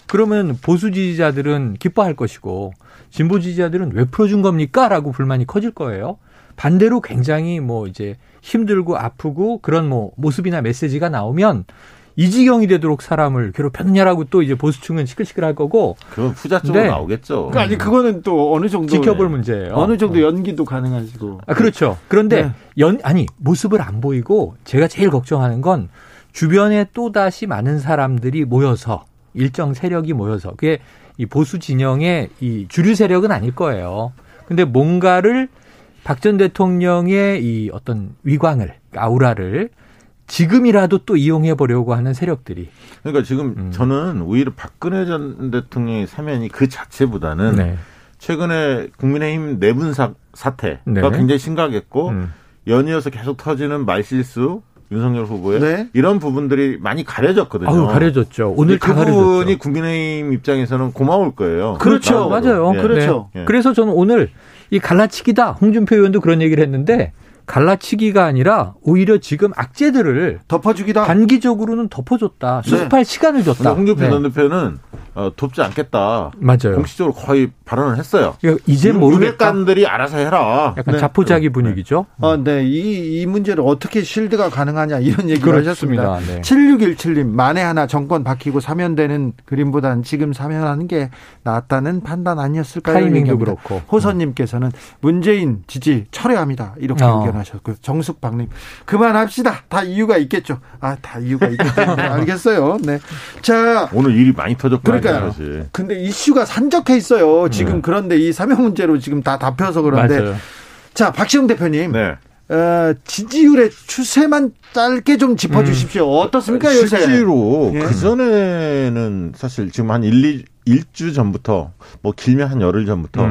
그러면 보수 지지자들은 기뻐할 것이고 진보 지지자들은 왜 풀어준 겁니까? 라고 불만이 커질 거예요. 반대로 굉장히 뭐 이제 힘들고 아프고 그런 뭐 모습이나 메시지가 나오면 이 지경이 되도록 사람을 괴롭혔느냐라고 또 이제 보수층은 시끌시끌할 거고. 그건 후자쪽으로 나오겠죠. 아니 그거는 또 어느 정도 지켜볼 문제예요. 어느 정도 연기도 가능하시고. 아 그렇죠. 그런데 네. 아니 모습을 안 보이고 제가 제일 걱정하는 건 주변에 또 다시 많은 사람들이 모여서 일정 세력이 모여서 그게 이 보수 진영의 이 주류 세력은 아닐 거예요. 근데 뭔가를 박 전 대통령의 이 어떤 위광을, 아우라를 지금이라도 또 이용해 보려고 하는 세력들이. 그러니까 지금 저는 오히려 박근혜 전 대통령의 사면이 그 자체보다는 네. 최근에 국민의힘 내분 사태가 네. 굉장히 심각했고 연이어서 계속 터지는 말실수 윤석열 후보의 네? 이런 부분들이 많이 가려졌거든요. 아유, 가려졌죠. 오늘 다 가려졌죠. 그 부분이 국민의힘 입장에서는 고마울 거예요. 그렇죠. 맞아요. 네. 그렇죠. 네. 그래서 저는 오늘 이 갈라치기다. 홍준표 의원도 그런 얘기를 했는데 갈라치기가 아니라 오히려 지금 악재들을 덮어주기다. 단기적으로는 덮어줬다. 수습할 네. 시간을 줬다. 홍준표 전 대표는 돕지 않겠다. 맞아요. 공식적으로 거의 발언을 했어요. 이제 모르겠다. 유네관들이 알아서 해라. 약간 네. 자포자기 분위기죠. 네. 네. 이 문제를 어떻게 실드가 가능하냐 이런 얘기를 그렇습니다. 하셨습니다. 네. 7617님 만에 하나 정권 바뀌고 사면되는 그림보다는 지금 사면하는 게 낫다는 판단 아니었을까요? 타이밍도 그렇고. 호선님께서는 문재인 지지 철회합니다. 이렇게 의견하셨고요. 정숙박님 그만합시다. 다 이유가 있겠죠. 아, 다 이유가 있겠죠. 알겠어요. 네. 자 오늘 일이 많이 터졌구나. 그러니까요. 근데 이슈가 산적해 있어요. 지금 그런데 이 사면 문제로 지금 다 답혀서 그런데. 맞아요. 자, 박시영 대표님. 네. 지지율의 추세만 짧게 좀 짚어주십시오. 어떻습니까, 요새? 실제로 예. 그전에는 사실 지금 한 1주 전부터 뭐 길면 한 열흘 전부터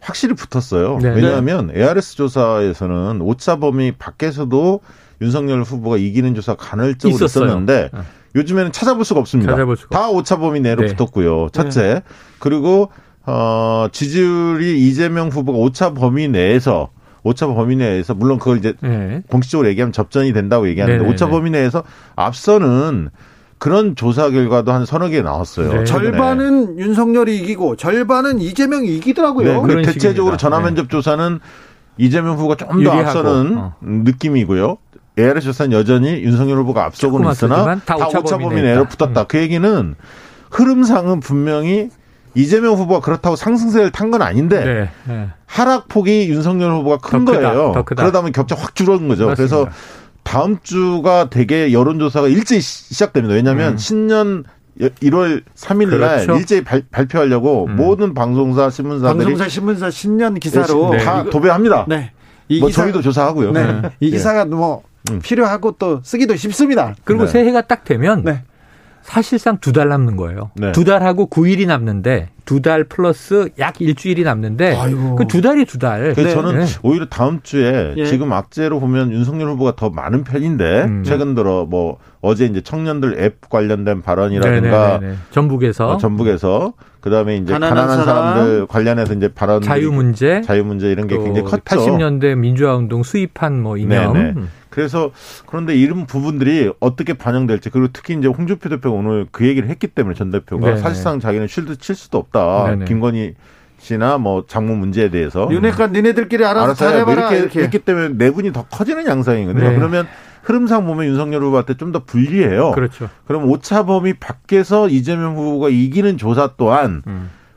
확실히 붙었어요. 네네. 왜냐하면 ARS 조사에서는 오차 범위 밖에서도 윤석열 후보가 이기는 조사 간헐적으로 있었는데 요즘에는 찾아볼 수가 없습니다. 다 오차 범위 내로 네. 붙었고요. 첫째. 네. 그리고 지지율이 이재명 후보가 오차 범위 내에서 물론 그걸 이제 네. 공식적으로 얘기하면 접전이 된다고 얘기하는데 네네네. 오차 범위 내에서 앞서는 그런 조사 결과도 한 서너 개 나왔어요. 네. 절반은 윤석열이 이기고 절반은 이재명이 이기더라고요. 네, 대체적으로 전화면접 네. 조사는 이재명 후보가 좀 더 앞서는 느낌이고요. ARS 조사는 여전히 윤석열 후보가 앞서고는 있으나 다 오차범위 내로 붙었다. 그 얘기는 흐름상은 분명히 이재명 후보가 그렇다고 상승세를 탄 건 아닌데 네, 네. 하락폭이 윤석열 후보가 큰 거예요. 크다. 그러다 보면 격차 확 줄어든 거죠. 맞습니다. 그래서 다음 주가 되게 여론조사가 일찍 시작됩니다. 왜냐하면 신년 1월 3일 날 그렇죠. 일제히 발표하려고 모든 방송사 신문사 신년 기사로 다 도배합니다. 네. 이 뭐 기사, 저희도 조사하고요. 네. 네. 이 기사가 뭐 필요하고 또 쓰기도 쉽습니다. 그리고 새해가 딱 되면 사실상 두 달 남는 거예요. 두 달하고 9일이 남는데 두 달 플러스 약 일주일이 남는데 그 두 달이 두 달. 그래서 저는 오히려 다음 주에 지금 악재로 보면 윤석열 후보가 더 많은 편인데 최근 들어 뭐 어제 이제 청년들 앱 관련된 발언이라든가 전북에서 그다음에 이제 가난한 사람들 관련해서 이제 발언 자유 문제 이런 게 굉장히 컸죠. 80년대 민주화 운동 수입한 뭐 이념. 네네. 그래서 그런데 이런 부분들이 어떻게 반영될지 그리고 특히 이제 홍준표 대표가 오늘 그 얘기를 했기 때문에 전 대표가 사실상 자기는 쉴드 칠 수도 없다. 김건희 씨나 뭐 장모 문제에 대해서 윤핵관 니네들끼리 알아서 잘해봐라 이렇게 했기 때문에 내분이 더 커지는 양상이거든요. 그러면 흐름상 보면 윤석열 후보한테 좀 더 불리해요. 그렇죠. 그럼 오차범위 밖에서 이재명 후보가 이기는 조사 또한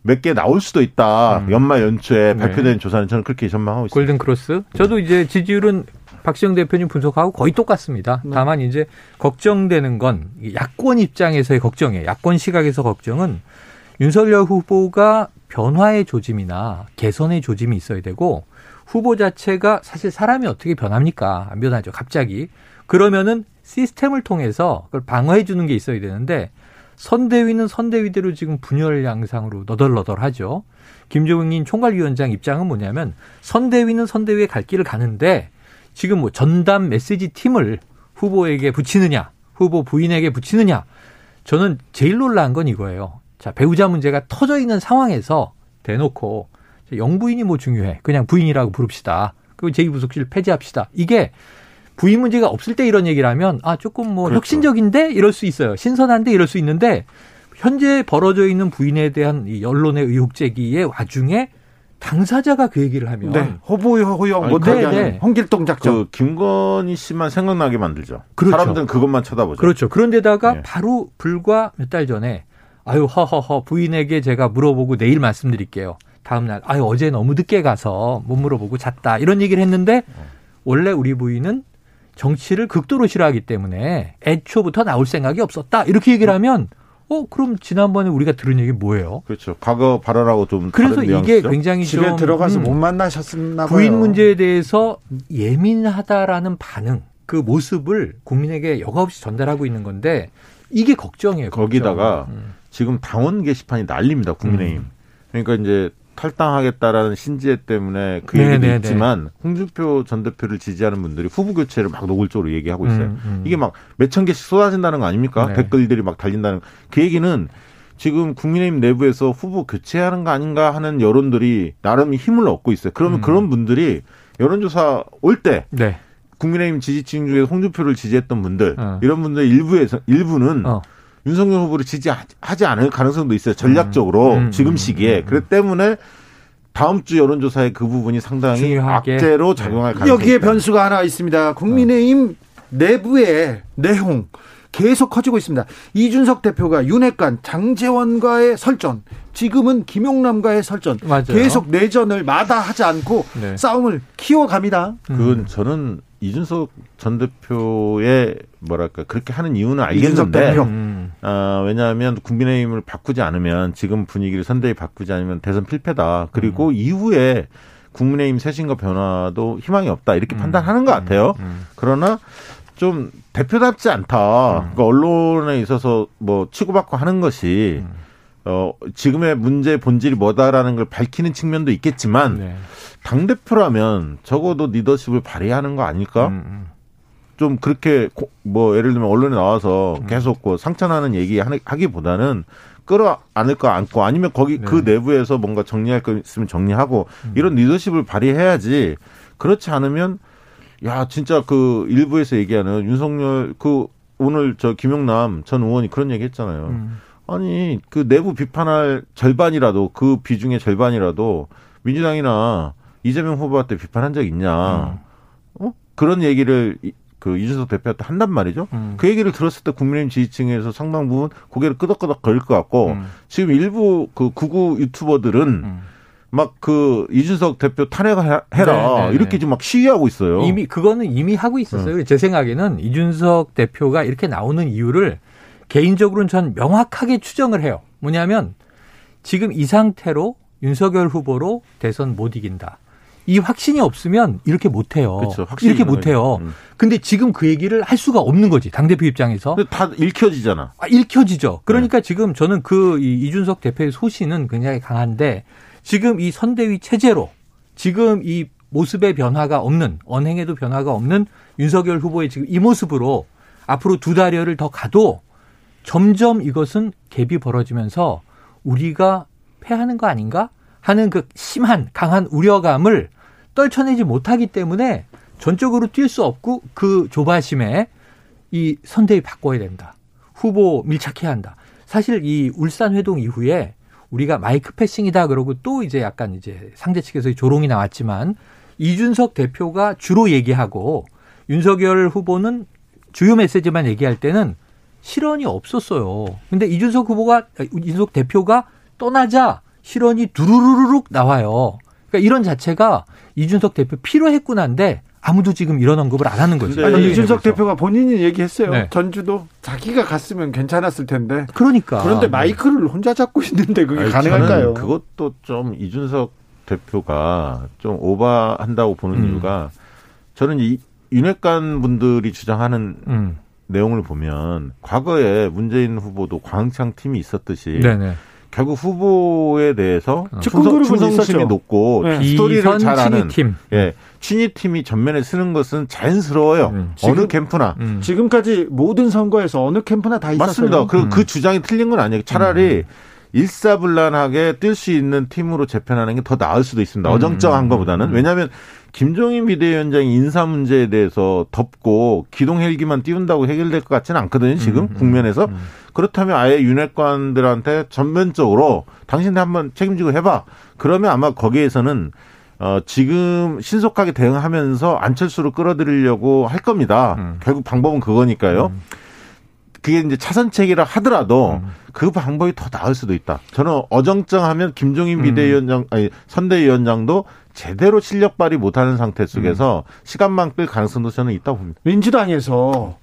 몇 개 나올 수도 있다. 연말 연초에 발표되는 조사는 저는 그렇게 전망하고 있습니다. 골든크로스? 저도 이제 지지율은 박시영 대표님 분석하고 거의 똑같습니다. 다만 이제 걱정되는 건 야권 입장에서의 걱정이에요. 야권 시각에서 걱정은 윤석열 후보가 변화의 조짐이나 개선의 조짐이 있어야 되고 후보 자체가 사실 사람이 어떻게 변합니까? 안 변하죠. 갑자기. 그러면은 시스템을 통해서 그걸 방어해 주는 게 있어야 되는데 선대위는 선대위대로 지금 분열 양상으로 너덜너덜하죠. 김종인 총괄위원장 입장은 뭐냐면 선대위는 선대위의 갈 길을 가는데 지금 뭐 전담 메시지 팀을 후보에게 붙이느냐, 후보 부인에게 붙이느냐. 저는 제일 놀라운 건 이거예요. 자, 배우자 문제가 터져 있는 상황에서 대놓고 영부인이 뭐 중요해. 그냥 부인이라고 부릅시다. 그리고 제2부속실 폐지합시다. 이게 부인 문제가 없을 때 이런 얘기를 하면 아, 조금 뭐 그렇죠. 혁신적인데 이럴 수 있어요. 신선한데 이럴 수 있는데 현재 벌어져 있는 부인에 대한 이 언론의 의혹 제기의 와중에 당사자가 그 얘기를 하면 호보호영 뭔데 홍길동 작전 그 김건희 씨만 생각나게 만들죠. 그렇죠. 사람들은 그것만 쳐다보죠. 그렇죠. 그런데다가 바로 불과 몇 달 전에 아유 허허허 부인에게 제가 물어보고 내일 말씀드릴게요. 다음 날 아유 어제 너무 늦게 가서 못 물어보고 잤다 이런 얘기를 했는데 원래 우리 부인은 정치를 극도로 싫어하기 때문에 애초부터 나올 생각이 없었다 이렇게 얘기를 하면 그럼 지난번에 우리가 들은 얘기 뭐예요? 그렇죠. 과거 발언하고 좀 그래서 다른 이게 뉘앙스죠? 굉장히 집에 좀 들어가서 못 만나셨나 봐요. 부인 문제에 대해서 예민하다라는 반응 그 모습을 국민에게 여과없이 전달하고 있는 건데 이게 걱정이에요. 거기다가 지금 당원 게시판이 난립니다. 국민의힘. 그러니까 이제 탈당하겠다라는 신지혜 때문에 그 얘기도 있지만 홍준표 전 대표를 지지하는 분들이 후보 교체를 막 노골적으로 얘기하고 있어요. 이게 막 몇천 개씩 쏟아진다는 거 아닙니까? 댓글들이 막 달린다는 그 얘기는 지금 국민의힘 내부에서 후보 교체하는 거 아닌가 하는 여론들이 나름 힘을 얻고 있어요. 그러면 그런 분들이 여론조사 올 때 국민의힘 지지층 중에서 홍준표를 지지했던 분들 이런 분들 일부는 윤석열 후보를 지지하지 않을 가능성도 있어요. 전략적으로 지금 시기에. 그렇기 때문에 다음 주 여론조사의 그 부분이 상당히 중요하게. 악재로 작용할 가능성이 여기에 있다. 변수가 하나 있습니다. 국민의힘 내부의 내홍 계속 커지고 있습니다. 이준석 대표가 윤핵관 장제원과의 설전 지금은 김용남과의 설전 맞아요. 계속 내전을 마다하지 않고 싸움을 키워갑니다. 그건 저는 이준석 전 대표의 뭐랄까 그렇게 하는 이유는 알겠는데 왜냐하면 국민의힘을 바꾸지 않으면 지금 분위기를 선대위 바꾸지 않으면 대선 필패다. 그리고 이후에 국민의힘 쇄신과 변화도 희망이 없다. 이렇게 판단하는 것 같아요. 그러나 좀 대표답지 않다. 그러니까 언론에 있어서 뭐 치고받고 하는 것이 지금의 문제의 본질이 뭐다라는 걸 밝히는 측면도 있겠지만 당대표라면 적어도 리더십을 발휘하는 거 아닐까? 좀 그렇게 뭐 예를 들면 언론에 나와서 계속 상처나는 얘기 하기보다는 끌어안을 거 안고 아니면 거기 그 내부에서 뭔가 정리할 거 있으면 정리하고 이런 리더십을 발휘해야지 그렇지 않으면 야 진짜 그 일부에서 얘기하는 윤석열 그 오늘 저 김용남 전 의원이 그런 얘기 했잖아요. 아니 그 내부 비판할 절반이라도 그 비중의 절반이라도 민주당이나 이재명 후보한테 비판한 적 있냐. 그런 얘기를 그 이준석 대표한테 한단 말이죠. 그 얘기를 들었을 때 국민의힘 지지층에서 상당 부분 고개를 끄덕끄덕 거릴 것 같고 지금 일부 그 구구 유튜버들은 막 그 이준석 대표 탄핵해라 이렇게 지금 막 시위하고 있어요. 이미 그거는 하고 있었어요. 제 생각에는 이준석 대표가 이렇게 나오는 이유를 개인적으로는 전 명확하게 추정을 해요. 뭐냐면 지금 이 상태로 윤석열 후보로 대선 못 이긴다. 이 확신이 없으면 이렇게 못해요. 그렇죠. 이렇게 못해요. 근데 지금 그 얘기를 할 수가 없는 거지. 당대표 입장에서. 다 읽혀지잖아. 아, 읽혀지죠. 그러니까 네. 지금 저는 그 이준석 대표의 소신은 굉장히 강한데 지금 이 선대위 체제로 지금 이 모습의 변화가 없는 언행에도 변화가 없는 윤석열 후보의 지금 이 모습으로 앞으로 두 달여를 더 가도 점점 이것은 갭이 벌어지면서 우리가 패하는 거 아닌가 하는 그 심한 강한 우려감을 떨쳐내지 못하기 때문에 전적으로 뛸 수 없고 그 조바심에 이 선대위 바꿔야 된다. 후보 밀착해야 한다. 사실 이 울산 회동 이후에 우리가 마이크 패싱이다 그러고 또 이제 약간 이제 상대 측에서의 조롱이 나왔지만 이준석 대표가 주로 얘기하고 윤석열 후보는 주요 메시지만 얘기할 때는 실언이 없었어요. 근데 이준석 대표가 떠나자 실언이 두루루룩 나와요. 그러니까 이런 자체가 이준석 대표 필요했구나인데 아무도 지금 이런 언급을 안 하는 거죠. 아니, 이준석 대표가 본인이 얘기했어요. 네. 전주도 자기가 갔으면 괜찮았을 텐데. 그러니까. 그런데 마이크를 혼자 잡고 있는데 그게 가능할까요? 저는 그것도 좀 이준석 대표가 좀 오버한다고 보는 이유가 저는 이 윤핵관 분들이 주장하는 내용을 보면 과거에 문재인 후보도 광창 팀이 있었듯이 네네. 결국 후보에 대해서 충성심이 높고 네. 스토리를 잘 아는 예, 친위팀이 전면에 쓰는 것은 자연스러워요. 어느 캠프나. 지금까지 모든 선거에서 어느 캠프나 다 있었어요. 맞습니다. 그 주장이 틀린 건 아니에요. 차라리 일사불란하게 뛸 수 있는 팀으로 재편하는 게 더 나을 수도 있습니다. 어정쩡한 것보다는. 왜냐하면 김종인 비대위원장이 인사 문제에 대해서 덮고 기동 헬기만 띄운다고 해결될 것 같지는 않거든요. 지금 국면에서. 그렇다면 아예 윤핵관들한테 전면적으로 당신들 한번 책임지고 해봐. 그러면 아마 거기에서는 지금 신속하게 대응하면서 안철수로 끌어들이려고 할 겁니다. 결국 방법은 그거니까요. 그게 이제 차선책이라 하더라도 그 방법이 더 나을 수도 있다. 저는 어정쩡하면 김종인 비대위원장, 아니, 선대위원장도 제대로 실력 발휘 못하는 상태 속에서 시간만 끌 가능성도 저는 있다고 봅니다. 민주당에서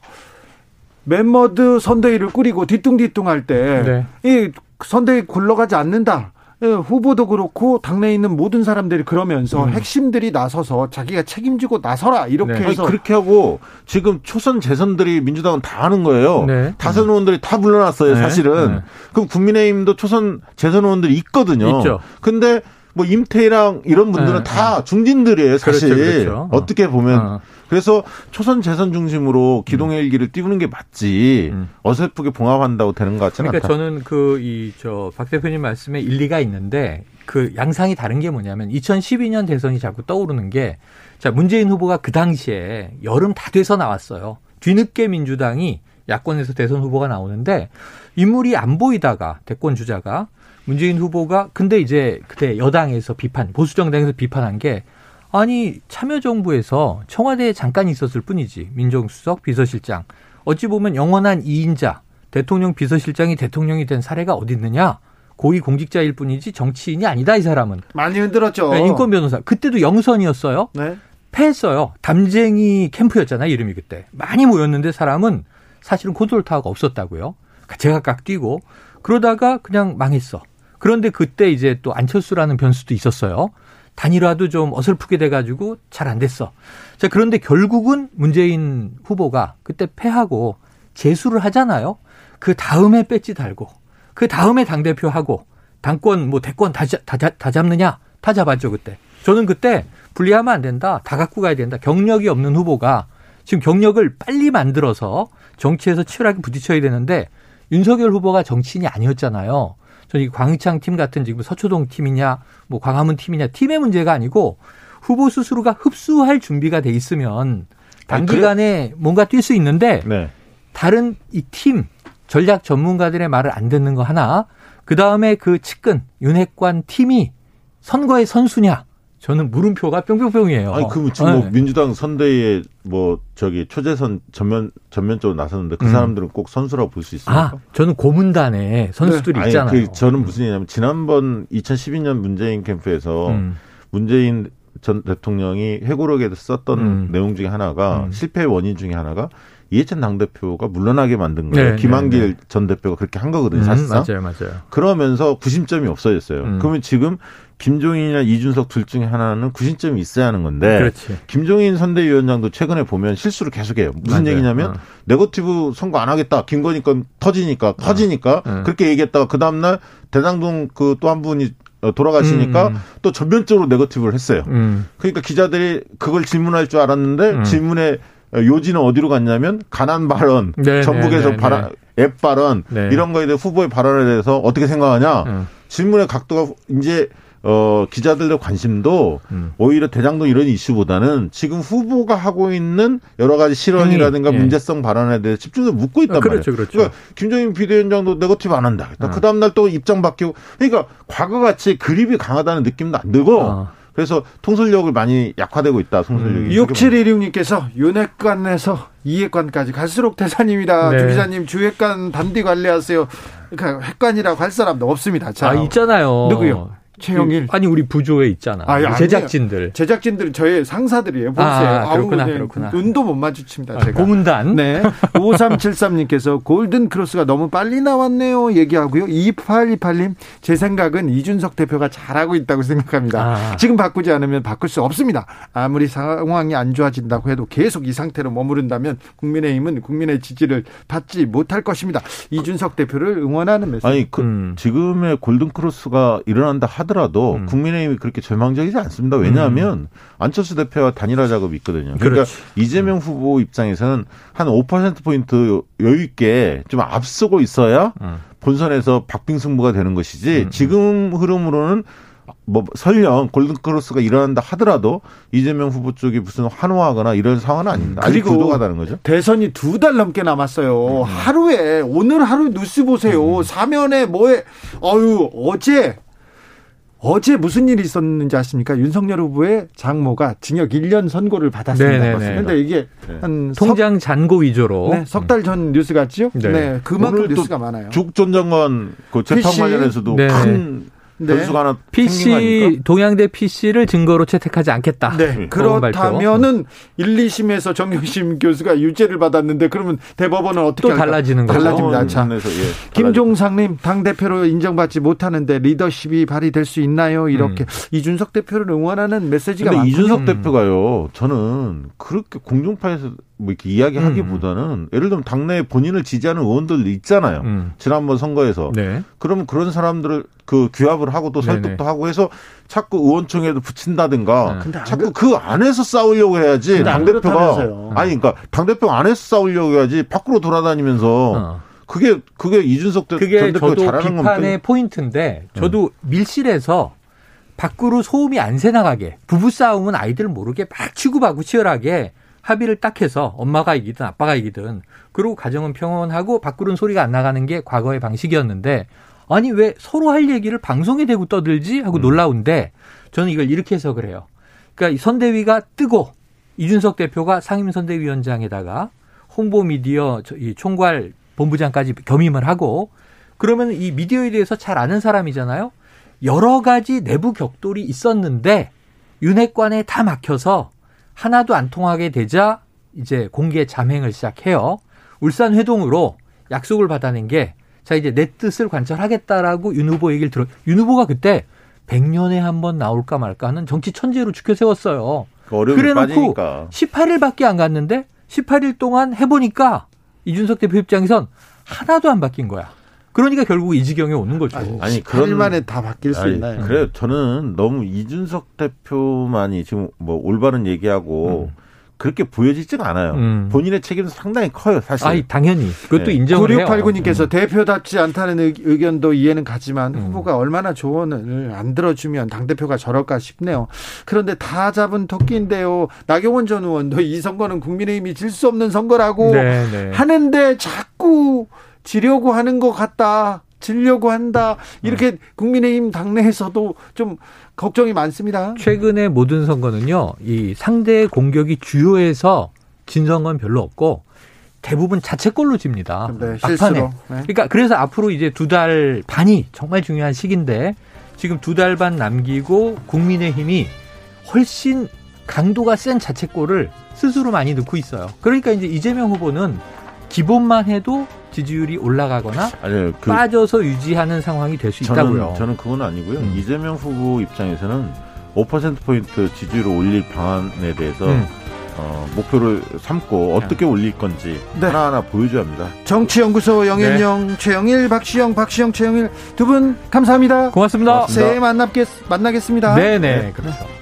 멤버드 선대위를 꾸리고 뒤뚱뒤뚱할 때 이 선대위 굴러가지 않는다. 후보도 그렇고 당내에 있는 모든 사람들이 그러면서 핵심들이 나서서 자기가 책임지고 나서라 이렇게 네. 해서 아니, 그렇게 하고 지금 초선 재선들이 민주당은 다 하는 거예요. 네. 다선 의원들이 다 물러났어요. 네. 사실은. 네. 그럼 국민의힘도 초선 재선 의원들이 있거든요. 있죠. 근데 뭐 임태희랑 이런 분들은 네. 다 중진들이에요. 사실. 그렇죠. 어떻게 보면. 그래서 초선 재선 중심으로 기동헬기를 띄우는 게 맞지 어설프게 봉합한다고 되는 것 같지는 않다. 그러니까 저는 박 대표님 말씀에 일리가 있는데 그 양상이 다른 게 뭐냐면 2012년 대선이 자꾸 떠오르는 게 자 문재인 후보가 그 당시에 여름 다 돼서 나왔어요. 뒤늦게 민주당이 야권에서 대선 후보가 나오는데 인물이 안 보이다가 대권 주자가 문재인 후보가 근데 이제 그때 여당에서 보수정당에서 비판한 게 아니 참여정부에서 청와대에 잠깐 있었을 뿐이지 민정수석 비서실장 어찌 보면 영원한 2인자 대통령 비서실장이 대통령이 된 사례가 어디 있느냐 고위공직자일 뿐이지 정치인이 아니다 이 사람은 많이 흔들었죠. 네, 인권변호사 그때도 영선이었어요. 네. 패했어요. 담쟁이 캠프였잖아요. 이름이 그때 많이 모였는데 사람은 사실은 컨트롤 타워가 없었다고요. 제각각 뛰고 그러다가 그냥 망했어. 그런데 그때 이제 또 안철수라는 변수도 있었어요. 단일화도 좀 어설프게 돼가지고 잘 안 됐어. 자, 그런데 결국은 문재인 후보가 그때 패하고 재수를 하잖아요. 그 다음에 배지 달고 그 다음에 당대표하고 당권 뭐 대권 다 잡느냐 다 잡았죠 그때. 저는 그때 분리하면 안 된다. 다 갖고 가야 된다. 경력이 없는 후보가 지금 경력을 빨리 만들어서 정치에서 치열하게 부딪혀야 되는데 윤석열 후보가 정치인이 아니었잖아요. 저는 이 광창 팀 같은 지금 서초동 팀이냐 뭐 광화문 팀이냐 팀의 문제가 아니고 후보 스스로가 흡수할 준비가 돼 있으면 단기간에 뭔가 뛸 수 있는데 네. 다른 이 팀 전략 전문가들의 말을 안 듣는 거 하나 그다음에 그 측근 윤핵관 팀이 선거의 선수냐. 저는 물음표가 뿅뿅뿅이에요. 아니, 그 지금 뭐 민주당 선대위에 뭐 저기 초재선 전면적으로 나섰는데 그 사람들은 꼭 선수라고 볼 수 있습니까? 아, 저는 고문단에 선수들이 네. 있잖아요. 아니, 저는 무슨 얘기냐면 지난번 2012년 문재인 캠프에서 문재인 전 대통령이 회고록에 썼던 내용 중에 하나가 실패의 원인 중에 하나가 이해찬 당대표가 물러나게 만든 거예요. 네, 김한길 네, 네. 전 대표가 그렇게 한 거거든요. 사실상. 맞아요. 맞아요. 그러면서 구심점이 없어졌어요. 그러면 지금 김종인이나 이준석 둘 중에 하나는 구심점이 있어야 하는 건데 그렇지. 김종인 선대위원장도 최근에 보면 실수를 계속해요. 무슨 맞아요. 얘기냐면 네거티브 선거 안 하겠다. 김건희 건 터지니까 그렇게 얘기했다가 그 다음날 대장동 그 또 한 분이 돌아가시니까 또 전면적으로 네거티브를 했어요. 그러니까 기자들이 그걸 질문할 줄 알았는데 질문에 요지는 어디로 갔냐면 가난 발언, 네, 전북에서 네, 네, 발언, 네. 앱 발언 네. 이런 거에 대해 후보의 발언에 대해서 어떻게 생각하냐 질문의 각도가 이제 기자들의 관심도 오히려 대장동 이런 이슈보다는 지금 후보가 하고 있는 여러 가지 실언이라든가 네. 문제성 발언에 대해 집중해서 묻고 있단 그렇죠, 말이에요. 그렇죠. 그러니까 김종인 비대위원장도 네거티브 안 한다. 그 다음 날 또 입장 바뀌고 그러니까 과거같이 그립이 강하다는 느낌도 안 들고 그래서 통솔력을 많이 약화되고 있다. 통솔력이. 6716님께서 윤핵관에서 이핵관까지 갈수록 태산입니다. 네. 주 기자님 주핵관 단디 관리하세요. 그러니까 핵관이라고 할 사람도 없습니다. 자, 있잖아요. 누구요? 최영일. 아니 우리 부조에 있잖아. 제작진들. 제작진들은 저의 상사들이에요. 보세요. 그렇구나. 눈도 못 마주칩니다. 제가. 고문단. 네. 5373님께서 골든크로스가 너무 빨리 나왔네요. 얘기하고요. 2828님 제 생각은 이준석 대표가 잘하고 있다고 생각합니다. 지금 바꾸지 않으면 바꿀 수 없습니다. 아무리 상황이 안 좋아진다고 해도 계속 이 상태로 머무른다면 국민의힘은 국민의 지지를 받지 못할 것입니다. 이준석 대표를 응원하는 메시지. 아니 지금의 골든크로스가 일어난다 하더라도 국민의힘이 그렇게 절망적이지 않습니다. 왜냐하면 안철수 대표와 단일화 작업이 있거든요. 그러니까 그렇지. 이재명 후보 입장에서는 한 5%포인트 여유 있게 좀 앞서고 있어야 본선에서 박빙승부가 되는 것이지 지금 흐름으로는 뭐 설령 골든크로스가 일어난다 하더라도 이재명 후보 쪽이 무슨 환호하거나 이런 상황은 아닙니다. 아직 주도하다는 거죠. 대선이 두 달 넘게 남았어요. 하루에 오늘 하루 뉴스 보세요. 사면에 뭐에 어제 무슨 일이 있었는지 아십니까? 윤석열 후보의 장모가 징역 1년 선고를 받았습니다. 그런데 이게 한 통장 잔고 위조로 석 달 전 뉴스 같죠? 네. 그만큼 뉴스가 많아요. 쭉 전 장관 그 재판 관련해서도 큰 변수가 하나 PC, 생긴 거 아닙니까? 동양대 PC를 증거로 채택하지 않겠다. 네. 그렇다면은 1, 2심에서 정경심 교수가 유죄를 받았는데 그러면 대법원은 어떻게 또 할까? 달라지는 거죠. 달라집니다. 자, 김종상님 당대표로 인정받지 못하는데 리더십이 발휘될 수 있나요? 이렇게 이준석 대표를 응원하는 메시지가 많아요. 이준석 대표가요. 저는 그렇게 공중파에서 뭐 이렇게 이야기하기보다는 예를 들면 당내에 본인을 지지하는 의원들 있잖아요. 지난번 선거에서 네. 그러면 그런 사람들을 그 규합을 하고 또 설득도 네네. 하고 해서 자꾸 의원총회도 붙인다든가 자꾸 그 안에서 싸우려고 해야지 당대표가 아니 그러니까 당대표 안에서 싸우려고 해야지 밖으로 돌아다니면서 그게 이준석 전 대표가 잘하는 겁니다. 비판의 포인트인데 저도 밀실에서 밖으로 소음이 안 새나가게 부부싸움은 아이들 모르게 막 치고받고 치열하게 합의를 딱 해서 엄마가 이기든 아빠가 이기든 그리고 가정은 평온하고 밖으로는 소리가 안 나가는 게 과거의 방식이었는데 아니 왜 서로 할 얘기를 방송에 대고 떠들지 하고 놀라운데 저는 이걸 이렇게 해석을 해요. 그러니까 선대위가 뜨고 이준석 대표가 상임선대위원장에다가 홍보미디어 총괄 본부장까지 겸임을 하고 그러면 이 미디어에 대해서 잘 아는 사람이잖아요. 여러 가지 내부 격돌이 있었는데 윤핵관에 다 막혀서 하나도 안 통하게 되자 이제 공개 잠행을 시작해요. 울산 회동으로 약속을 받아낸 게 자 이제 내 뜻을 관철하겠다라고 윤 후보 얘기를 들어. 윤 후보가 그때 100년에 한 번 나올까 말까 하는 정치 천재로 죽여 세웠어요. 그래놓고 빠지니까. 18일밖에 안 갔는데 18일 동안 해보니까 이준석 대표 입장에선 하나도 안 바뀐 거야. 그러니까 결국 이 지경에 오는 거죠. 아니 그런 만에 다 바뀔 수 있나요? 그래요. 저는 너무 이준석 대표만이 지금 뭐 올바른 얘기하고 그렇게 보여지지가 않아요. 본인의 책임도 상당히 커요, 사실. 아니 당연히 그것도 네. 인정을 해요. 9689님께서 대표답지 않다는 의견도 이해는 가지만 후보가 얼마나 조언을 안 들어주면 당대표가 저럴까 싶네요. 그런데 다 잡은 토끼인데요. 나경원 전 의원도 이 선거는 국민의힘이 질 수 없는 선거라고 하는데 자꾸 지려고 하는 것 같다. 지려고 한다. 이렇게 국민의힘 당내에서도 좀 걱정이 많습니다. 최근에 모든 선거는요. 이 상대의 공격이 주요해서 진 선거는 별로 없고 대부분 자책골로 집니다. 네, 실수로. 네. 그러니까 그래서 앞으로 이제 2달 반이 정말 중요한 시기인데 지금 2달 반 남기고 국민의힘이 훨씬 강도가 센 자책골을 스스로 많이 넣고 있어요. 그러니까 이제 이재명 후보는 기본만 해도 지지율이 올라가거나 아니, 빠져서 유지하는 상황이 될 수 있다고요. 저는 그건 아니고요. 이재명 후보 입장에서는 5%포인트 지지율을 올릴 방안에 대해서 목표를 삼고 어떻게 올릴 건지 네. 하나하나 보여줘야 합니다. 정치연구소 영앤영 네. 최영일, 박시영, 최영일 두 분 감사합니다. 고맙습니다. 새해 만나겠습니다. 네네. 네. 그렇죠.